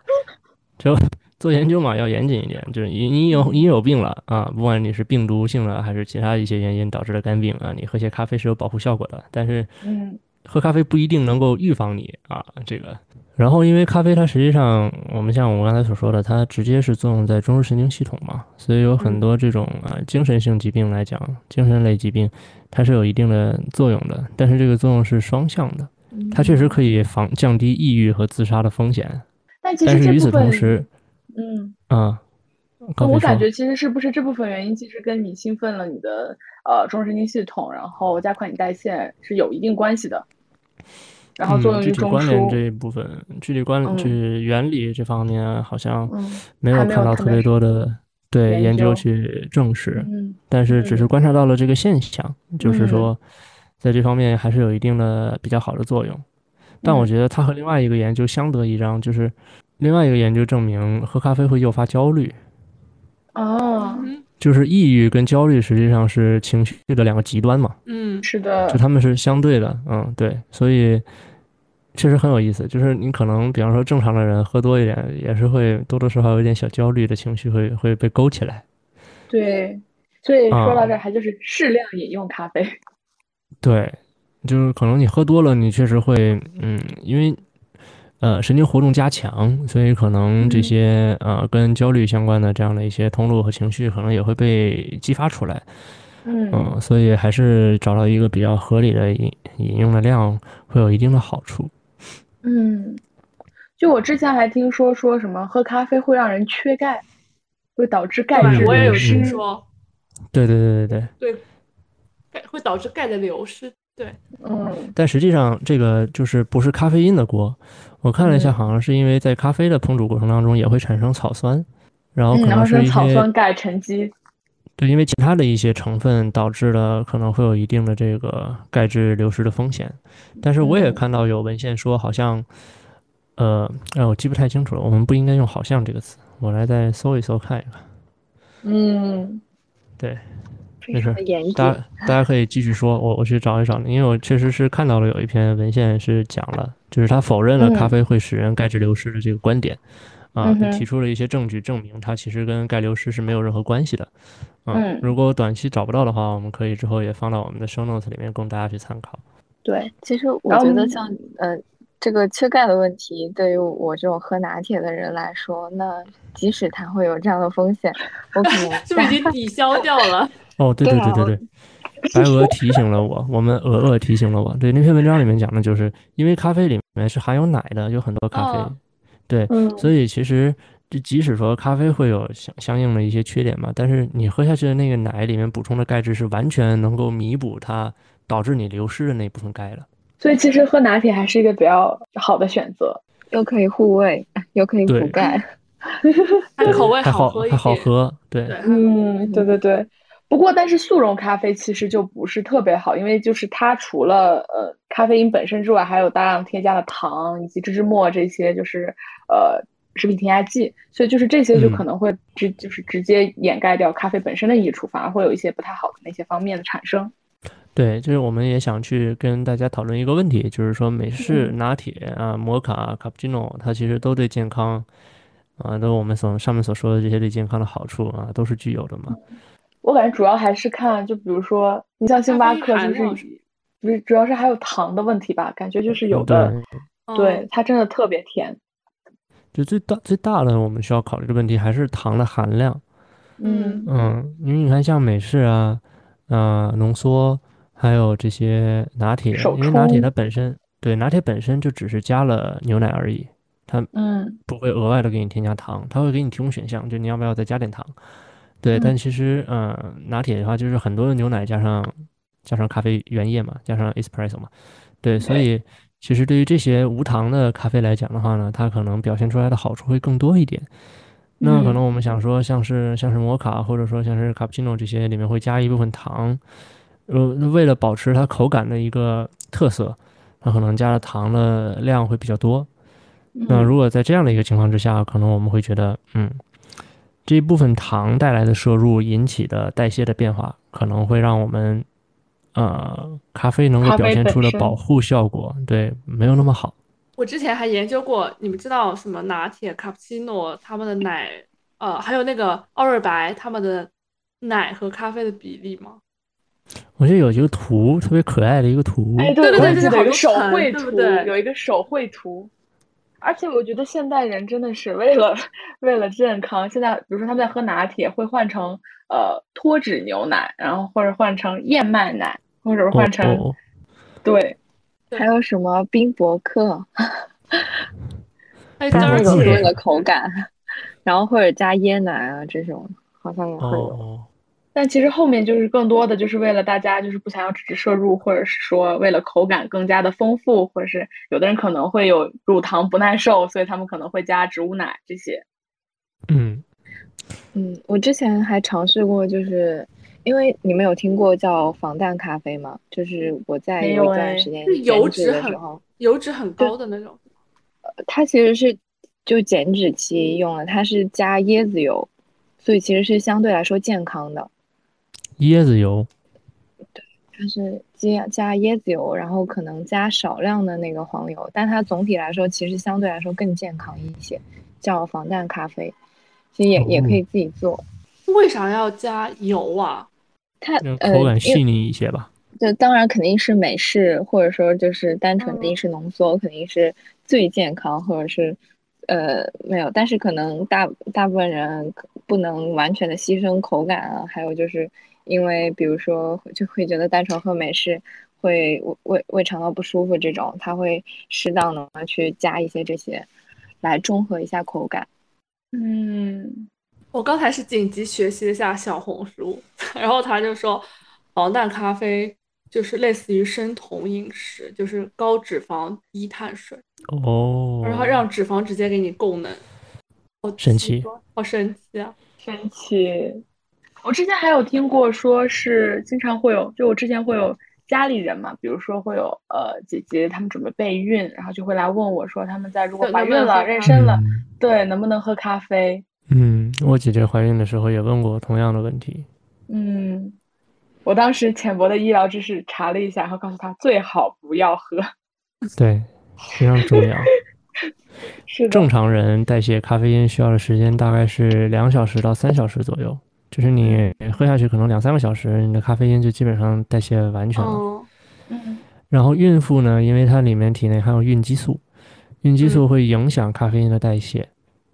就做研究嘛，要严谨一点，就是你有你有病了啊，不管你是病毒性了还是其他一些原因导致的肝病啊，你喝些咖啡是有保护效果的，但是嗯，喝咖啡不一定能够预防你啊这个。然后因为咖啡它实际上我们像我刚才所说的，它直接是作用在中枢神经系统嘛，所以有很多这种啊、呃、精神性疾病来讲，精神类疾病它是有一定的作用的，但是这个作用是双向的，它确实可以防降低抑郁和自杀的风险，但其实这部分但是与此同时嗯啊、嗯、我感觉其实是不是这部分原因其实跟你兴奋了你的呃中枢神经系统，然后加快你代谢是有一定关系的，然后作用于中枢、嗯、具体关联这一部分，具体关联、嗯、就是原理这方面好像没有看到特别多的、嗯、对研究去证实、嗯、但是只是观察到了这个现象、嗯、就是说在这方面还是有一定的比较好的作用、嗯、但我觉得它和另外一个研究相得益彰，就是另外一个研究证明喝咖啡会诱发焦虑哦，就是抑郁跟焦虑实际上是情绪的两个极端嘛，嗯，是的，就他们是相对的，嗯，对，所以确实很有意思，就是你可能比方说正常的人喝多一点也是会多多少少有点小焦虑的情绪会会被勾起来，对，所以说到这还就是适量饮用咖啡、嗯、对，就是可能你喝多了你确实会嗯，因为呃，神经活动加强，所以可能这些呃跟焦虑相关的这样的一些通路和情绪可能也会被激发出来，嗯、呃，所以还是找到一个比较合理的饮饮用的量会有一定的好处。嗯，就我之前还听说说什么喝咖啡会让人缺钙，会导致钙质流失。我也有听说。对对对对对。对，会导致钙的流失。对，嗯。但实际上，这个就是不是咖啡因的锅。我看了一下，好像是因为在咖啡的烹煮过程当中也会产生草酸，然后可能是一些、嗯、草酸钙沉积。对，因为其他的一些成分导致了可能会有一定的这个钙质流失的风险。但是我也看到有文献说，好像，嗯、呃、哎，我记不太清楚了，我们不应该用“好像”这个词，我来再搜一搜看一看。嗯，对。没事，大家大家可以继续说，我我去找一找，因为我确实是看到了有一篇文献是讲了，就是他否认了咖啡会使人钙质流失的这个观点，嗯、啊、嗯，提出了一些证据证明它其实跟钙流失是没有任何关系的，啊、嗯，如果短期找不到的话，我们可以之后也放到我们的 show notes 里面供大家去参考。对，其实我觉得像呃这个缺钙的问题，对于我这种喝拿铁的人来说，那即使它会有这样的风险，我可能是不是已经抵消掉了？哦，对对对对对，白鹅提醒了我，我们鹅鹅提醒了我。对，那篇文章里面讲的就是，因为咖啡里面是含有奶的，有很多咖啡，哦、对、嗯，所以其实即使说咖啡会有相相应的一些缺点嘛，但是你喝下去的那个奶里面补充的钙质是完全能够弥补它导致你流失的那部分钙了。所以其实喝拿铁还是一个比较好的选择，又可以护胃，又可以补钙，它口味好喝一点，还好喝，对，嗯，对对对。不过但是速溶咖啡其实就不是特别好，因为就是它除了呃咖啡因本身之外，还有大量添加的糖以及芝芝末这些就是呃食品添加剂，所以就是这些就可能会直、嗯、就是直接掩盖掉咖啡本身的益处，反而会有一些不太好的那些方面的产生。对，就是我们也想去跟大家讨论一个问题，就是说美式拿铁啊、摩卡、卡布奇诺，它其实都对健康啊，都我们所上面所说的这些对健康的好处啊，都是具有的嘛。嗯，我感觉主要还是看，就比如说，你像星巴克就是，不是主要是还有糖的问题吧？感觉就是有的，嗯、对、嗯、它真的特别甜。就最大最大的我们需要考虑的问题还是糖的含量。嗯嗯，因为你看像美式啊、呃浓缩，还有这些拿铁，因为拿铁它本身对拿铁本身就只是加了牛奶而已，它嗯不会额外的给你添加糖，它会给你提供选项，就你要不要再加点糖。对，但其实，嗯、呃，拿铁的话就是很多的牛奶加上加上咖啡原液嘛，加上 espresso 嘛，对，所以其实对于这些无糖的咖啡来讲的话呢，它可能表现出来的好处会更多一点。那可能我们想说，像是像是摩卡或者说像是卡布奇诺这些里面会加一部分糖，呃，为了保持它口感的一个特色，它可能加的糖的量会比较多。那如果在这样的一个情况之下，可能我们会觉得，嗯。这一部分糖带来的摄入引起的代谢的变化，可能会让我们，呃，咖啡能够表现出的保护效果，对，没有那么好。我之前还研究过，你们知道什么拿铁、卡布奇诺他们的奶，呃，还有那个奥瑞白他们的奶和咖啡的比例吗？我觉得有一个图特别可爱的一个图，哎，对对对对，有一个手绘图，有一个手绘图。而且我觉得现代人真的是为了为了健康，现在比如说他们在喝拿铁会换成呃脱脂牛奶，然后或者换成燕麦奶，或者换成、哦、对，还有什么冰博克，加入更多的口感，然后或者加椰奶啊这种好像也会有、哦。但其实后面就是更多的就是为了大家就是不想要只是摄入，或者是说为了口感更加的丰富，或者是有的人可能会有乳糖不耐受，所以他们可能会加植物奶这些。嗯嗯，我之前还尝试过，就是因为你们有听过叫防弹咖啡吗？就是我在有一段时间减脂的时候，油脂很高的那种，它其实是就减脂期用了，它是加椰子油，所以其实是相对来说健康的。椰子油，对，它是加加椰子油，然后可能加少量的那个黄油，但它总体来说其实相对来说更健康一些，叫防弹咖啡，其实也、哦、也可以自己做。为啥要加油啊？它口感细腻一些吧。对，当然肯定是美式，或者说就是单纯的意式浓缩、嗯，肯定是最健康，或者是呃没有，但是可能大大部分人不能完全的牺牲口感啊，还有就是。因为比如说就会觉得单纯喝美式会胃胃肠道不舒服，这种它会适当的去加一些这些来中和一下口感。嗯，我刚才是紧急学习了一下小红书，然后他就说，防弹咖啡就是类似于生酮饮食，就是高脂肪低碳水，哦，然后让脂肪直接给你供能，好神奇，好神奇啊，神奇！我之前还有听过说是经常会有，就我之前会有家里人嘛，比如说会有呃姐姐他们准备备孕，然后就会来问我说他们在如果怀孕了妊娠了，嗯、对能不能喝咖啡？嗯，我姐姐怀孕的时候也问过同样的问题。嗯，我当时浅薄的医疗知识查了一下，然后告诉她最好不要喝。对，非常重要。是的。正常人代谢咖啡因需要的时间大概是两小时到三小时左右，就是你喝下去可能两三个小时，你的咖啡因就基本上代谢完全了。哦、嗯。然后孕妇呢，因为它里面体内含有孕激素，孕激素会影响咖啡因的代谢。嗯，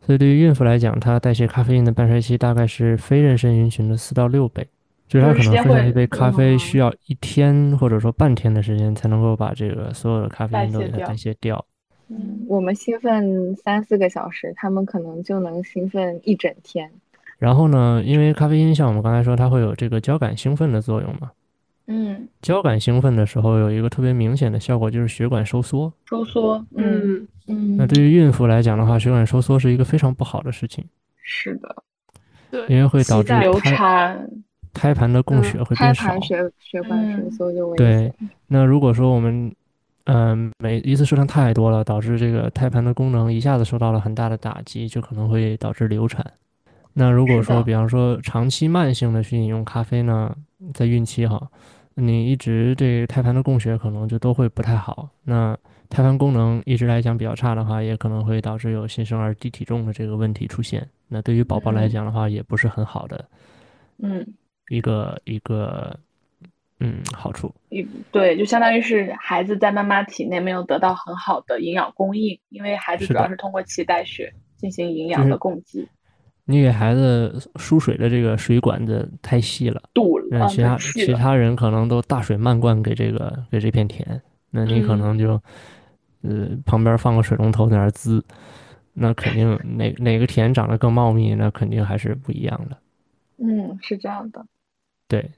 所以对于孕妇来讲，她代谢咖啡因的半衰期大概是非妊娠人群的四到六倍，就是她可能喝下一杯咖啡需要一天或者说半天的时间才能够把这个所有的咖啡因都给它代谢掉。嗯，我们兴奋三四个小时，他们可能就能兴奋一整天。然后呢，因为咖啡因像我们刚才说，它会有这个交感兴奋的作用嘛。嗯，交感兴奋的时候有一个特别明显的效果，就是血管收缩。收缩，嗯嗯。那对于孕妇来讲的话，血管收缩是一个非常不好的事情。是的，对，因为会导致流产，胎盘的供血会变少，嗯、胎盘血血管收缩就危险。对，那如果说我们，嗯、呃，每一次射量太多了，导致这个胎盘的功能一下子受到了很大的打击，就可能会导致流产。那如果说，比方说长期慢性的去饮用咖啡呢，在孕期哈。你一直这胎盘的供血可能就都会不太好，那胎盘功能一直来讲比较差的话，也可能会导致有新生儿低体重的这个问题出现，那对于宝宝来讲的话也不是很好的嗯一个一个嗯好处。对，就相当于是孩子在妈妈体内没有得到很好的营养供应，因为孩子主要是通过脐带血进行营养的供给。你给孩子输水的这个水管子太细了，堵了，那其他、啊、其他人可能都大水漫灌给这个给这片田，那你可能就、嗯、呃旁边放个水龙头在那儿滋，那肯定哪哪个田长得更茂密，那肯定还是不一样的。嗯，是这样的。对，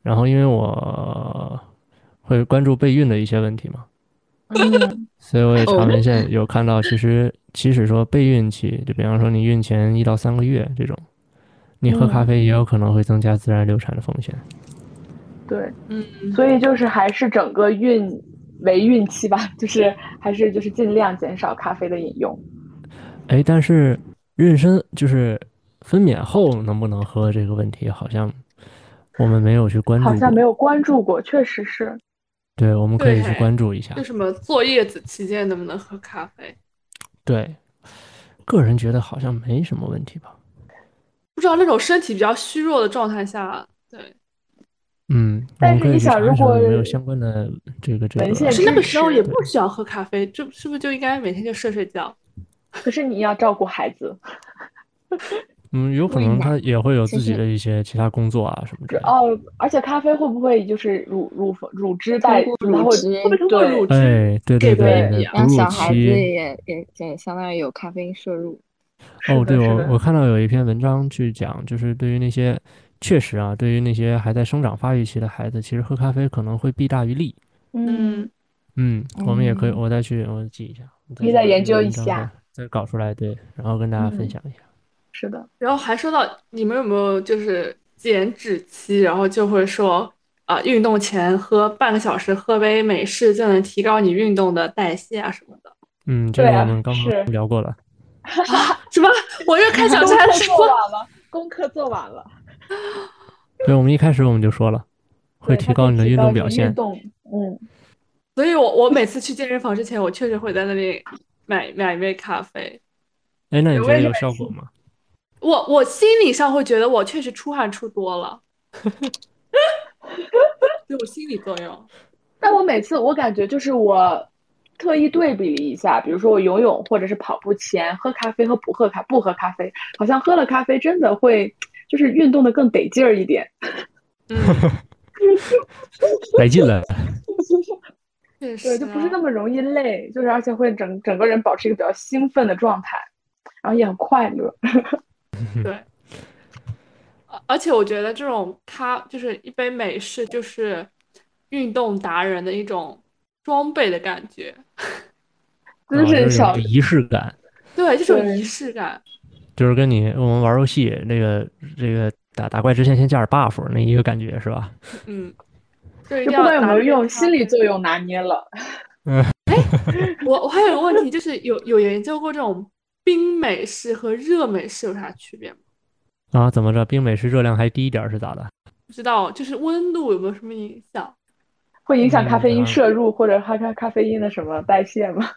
然后因为我会关注备孕的一些问题嘛。嗯，所以我也查文献有看到，其实即使说备孕期，就比方说你孕前一到三个月这种，你喝咖啡也有可能会增加自然流产的风险。对，嗯，所以就是还是整个孕为孕期吧，就是还是就是尽量减少咖啡的饮用。哎，但是妊娠就是分娩后能不能喝这个问题，好像我们没有去关注过，好像没有关注过，确实是。对，我们可以去关注一下。就什么坐月子期间能不能喝咖啡？对，个人觉得好像没什么问题吧。不知道那种身体比较虚弱的状态下，对，嗯。但是你想，如果有没有相关的这个这个，是那个时候也不需要喝咖啡，这是不是就应该每天就睡睡觉？可是你要照顾孩子。嗯，有可能他也会有自己的一些其他工作啊什么的。哦，而且咖啡会不会就是乳乳乳汁带乳汁？对，哎，对对对，让小孩子也也也相当于有咖啡因摄入。哦，对，我我看到有一篇文章去讲，就是对于那些确实啊，对于那些还在生长发育期的孩子，其实喝咖啡可能会弊大于利。嗯嗯，我们也可以，我再去我记一下，你再研究一下，再搞出来，对，然后跟大家分享一下。是的，然后还说到你们有没有就是减脂期，然后就会说啊、呃，运动前喝半个小时，喝杯美式就能提高你运动的代谢啊什么的。嗯，这个我们刚刚聊过了。啊、什么？我又开小差了。功课做晚了，功课做晚了。对，我们一开始我们就说了，会提高你的运动表现。运动，嗯。所以我我每次去健身房之前，我确实会在那里买买一杯咖啡。哎，那你觉得有效果吗？我我心理上会觉得我确实出汗出多了，对我心理作用。但我每次我感觉就是我特意对比一下，比如说我游泳或者是跑步前喝咖啡和不喝咖不喝咖啡，好像喝了咖啡真的会就是运动的更得劲儿一点。嗯，得劲了。对，就不是那么容易累，就是而且会整整个人保持一个比较兴奋的状态，然后也很快乐。对，而且我觉得这种咖就是一杯美式，就是运动达人的一种装备的感觉，真是小仪式感。对，这种仪式感，就是跟你我们玩游戏那个这个打打怪之前先加点 buff 那一个感觉，是吧？嗯，就不管有没有用，心理作用拿捏了。嗯，哎，我我还有个问题，就是有有研究过这种冰美式和热美式有啥区别吗？啊，怎么着？冰美式热量还低一点是咋的？不知道，就是温度有没有什么影响？会影响咖啡因摄入或者咖啡因的什么代谢吗？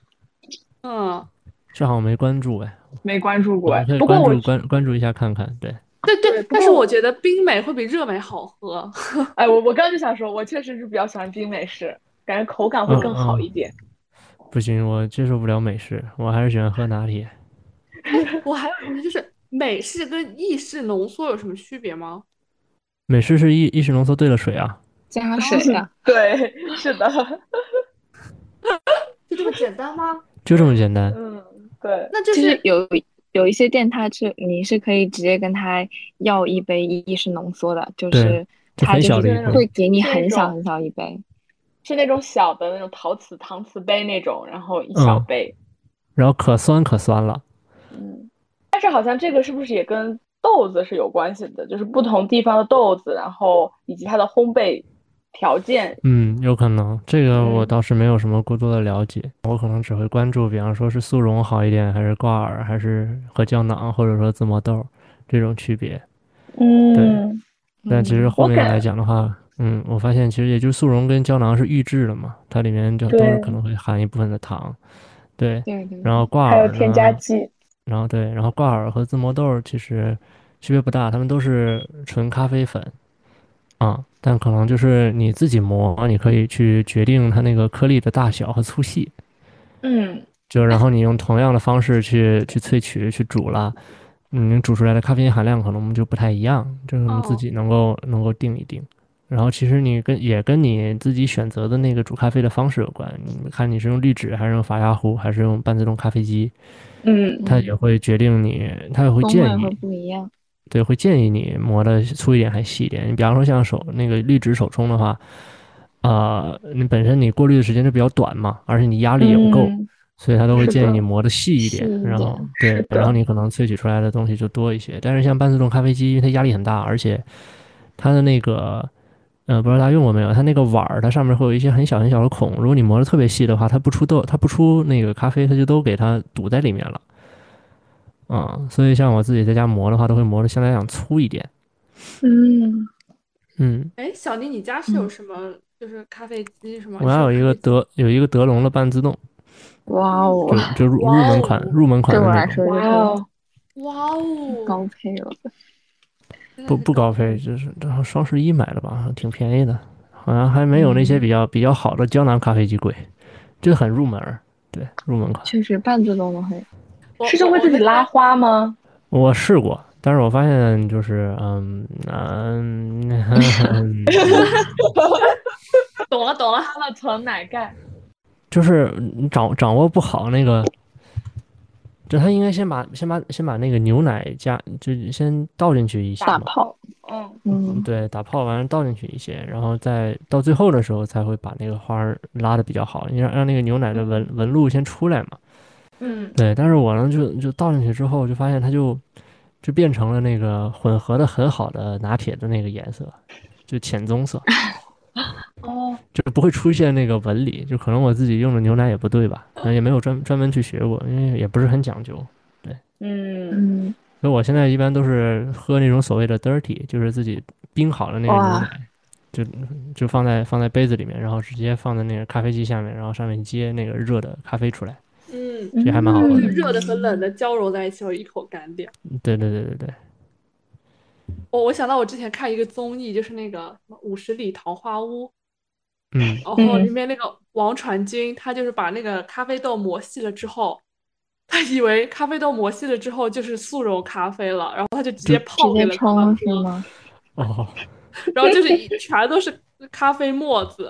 嗯，这好像没关注呗，没关注过。不过我关关注一下看看，对。对对，但是我觉得冰美会比热美好喝。哎，我我刚刚就想说，我确实是比较喜欢冰美式，感觉口感会更好一点。嗯嗯、不行，我接受不了美式，我还是喜欢喝拿铁。哎、我还有一个就是。美式跟意式浓缩有什么区别吗？美式是意意式浓缩兑了水啊，加水啊，对，是的，就这么简单吗？就这么简单。嗯，对。那就是、就是、有有一些店，它是你是可以直接跟他要一杯意式浓缩的，就是它就是会给你很小很小一杯，是那种小的那种陶瓷搪瓷杯那种，然后一小杯，嗯、然后可酸可酸了。嗯。但是好像这个是不是也跟豆子是有关系的，就是不同地方的豆子，然后以及它的烘焙条件。嗯，有可能，这个我倒是没有什么过多的了解、嗯、我可能只会关注比方说是速溶好一点，还是挂耳，还是和胶囊，或者说自磨豆这种区别。嗯，对。但其实后面来讲的话，嗯， okay、嗯，我发现其实也就是速溶跟胶囊是预制的嘛，它里面就都是可能会含一部分的糖。对， 对， 对，然后挂耳还有添加剂。然后对，然后挂耳和自磨豆其实区别不大，他们都是纯咖啡粉啊、嗯，但可能就是你自己磨，你可以去决定它那个颗粒的大小和粗细。嗯，就然后你用同样的方式去去萃取、去煮了，嗯，煮出来的咖啡因含量可能我们就不太一样，这个我们自己能够、哦、能够定一定。然后其实你跟也跟你自己选择的那个煮咖啡的方式有关，你看你是用滤纸还是用法压壶还是用半自动咖啡机，嗯，它也会决定你，它也会建议会不一样，对，会建议你磨的粗一点还细一点。你比方说像手那个滤纸手冲的话，啊、呃，你本身你过滤的时间就比较短嘛，而且你压力也不够，嗯、所以它都会建议你磨的细一点，然后对，然后你可能萃取出来的东西就多一些。但是像半自动咖啡机，因为它压力很大，而且它的那个。呃，不知道大家用过没有？它那个碗儿，它上面会有一些很小很小的孔。如果你磨得特别细的话，它不出豆，它不出那个咖啡，它就都给它堵在里面了。嗯，所以像我自己在家磨的话，都会磨得相对来讲粗一点。嗯嗯。哎，小妮，你家是有什么、嗯、就是咖啡机什么？我家有一个德有一个德龙的半自动。哇哦！就入入门款，入门款的那种。对我来说就是哇哦，高配了。不不高配，就是双十一买的吧，挺便宜的，好像还没有那些比较、嗯、比较好的胶囊咖啡机贵，就很入门，对，入门款。确实半自动的很。是就会自己拉花吗？我试过，但是我发现就是嗯嗯，嗯懂了懂了，他的纯奶盖，就是掌掌握不好那个。就他应该先把先把先把那个牛奶加，就先倒进去一些，打泡，嗯嗯，对，打泡完倒进去一些，然后再到最后的时候才会把那个花拉的比较好，你让让那个牛奶的纹纹路先出来嘛，嗯，对。但是我呢就就倒进去之后就发现它就就变成了那个混合的很好的拿铁的那个颜色，就浅棕色，哦，就不会出现那个纹理，就可能我自己用的牛奶也不对吧，也没有专专门去学过，因为也不是很讲究，对，嗯，所以我现在一般都是喝那种所谓的 dirty， 就是自己冰好的那个牛奶，就就放在放在杯子里面，然后直接放在那个咖啡机下面，然后上面接那个热的咖啡出来，嗯，这还蛮好喝的，热的和冷的交融在一起，我一口干掉。对对对对对。我、oh, 我想到我之前看一个综艺，就是那个《五十里桃花坞》，嗯，然后里面那个王传君，他就是把那个咖啡豆磨细了之后，他以为咖啡豆磨细了之后就是速溶咖啡了，然后他就直接泡给了咖啡吗？哦，然后就是全都是咖啡沫子。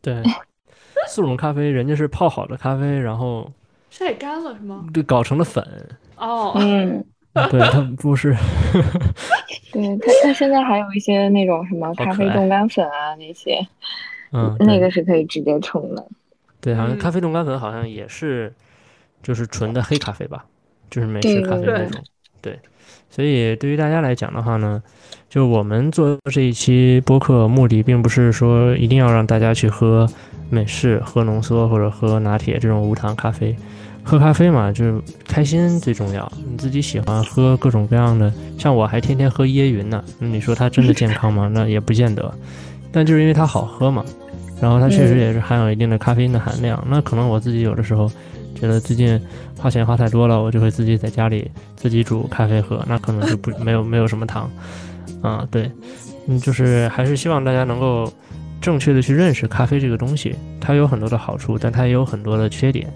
对，速溶咖啡人家是泡好的咖啡，然后晒干了是吗？对，搞成了粉。哦，嗯。对，他不是对，它它现在还有一些那种什么好咖可啡冻爱。干粉啊那些，嗯，那对个是可以直接冲的。对，好像咖嗯，啡冻干粉好像也是就是纯的黑咖啡吧，就是美式对咖对啡那对，种。对，所以对于大家来讲的话呢，就我们做这一期播客目的，并不是说一定要让大家去喝美式、喝浓缩或者喝拿铁这种无糖咖啡。喝咖啡嘛，就是开心最重要。你自己喜欢喝各种各样的，像我还天天喝椰云呢。那你说它真的健康吗？那也不见得。但就是因为它好喝嘛，然后它确实嗯也是含有一定的咖啡因的含量。那可能我自己有的时候觉得最近花钱花太多了，我就会自己在家里自己煮咖啡喝，那可能就不没有没有什么糖啊。对，嗯，就是还是希望大家能够正确的去认识咖啡这个东西，它有很多的好处，但它也有很多的缺点。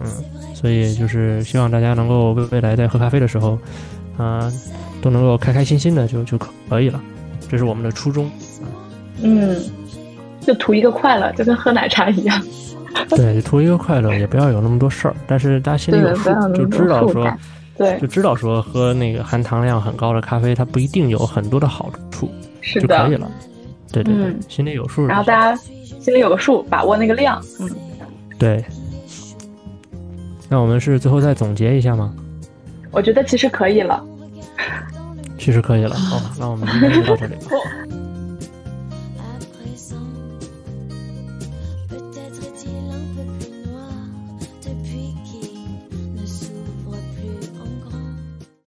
嗯，所以就是希望大家能够未未来在喝咖啡的时候，啊、都能够开开心心的就就可以了，这是我们的初衷。嗯，就图一个快乐，就跟喝奶茶一样。对，图一个快乐，也不要有那么多事儿，但是大家心里对有的，不数，要有那就么多知道负说，担。对，就知道说喝那个含糖量很高的咖啡，它不一定有很多的好处，是就可以的，了。对对对，嗯。心里有数然就后行。大家心里有个数，把握那个量。嗯，对，那我们是最后再总结一下吗？我觉得其实可以了。其实可以了。好，那我们今天就到这里吧。我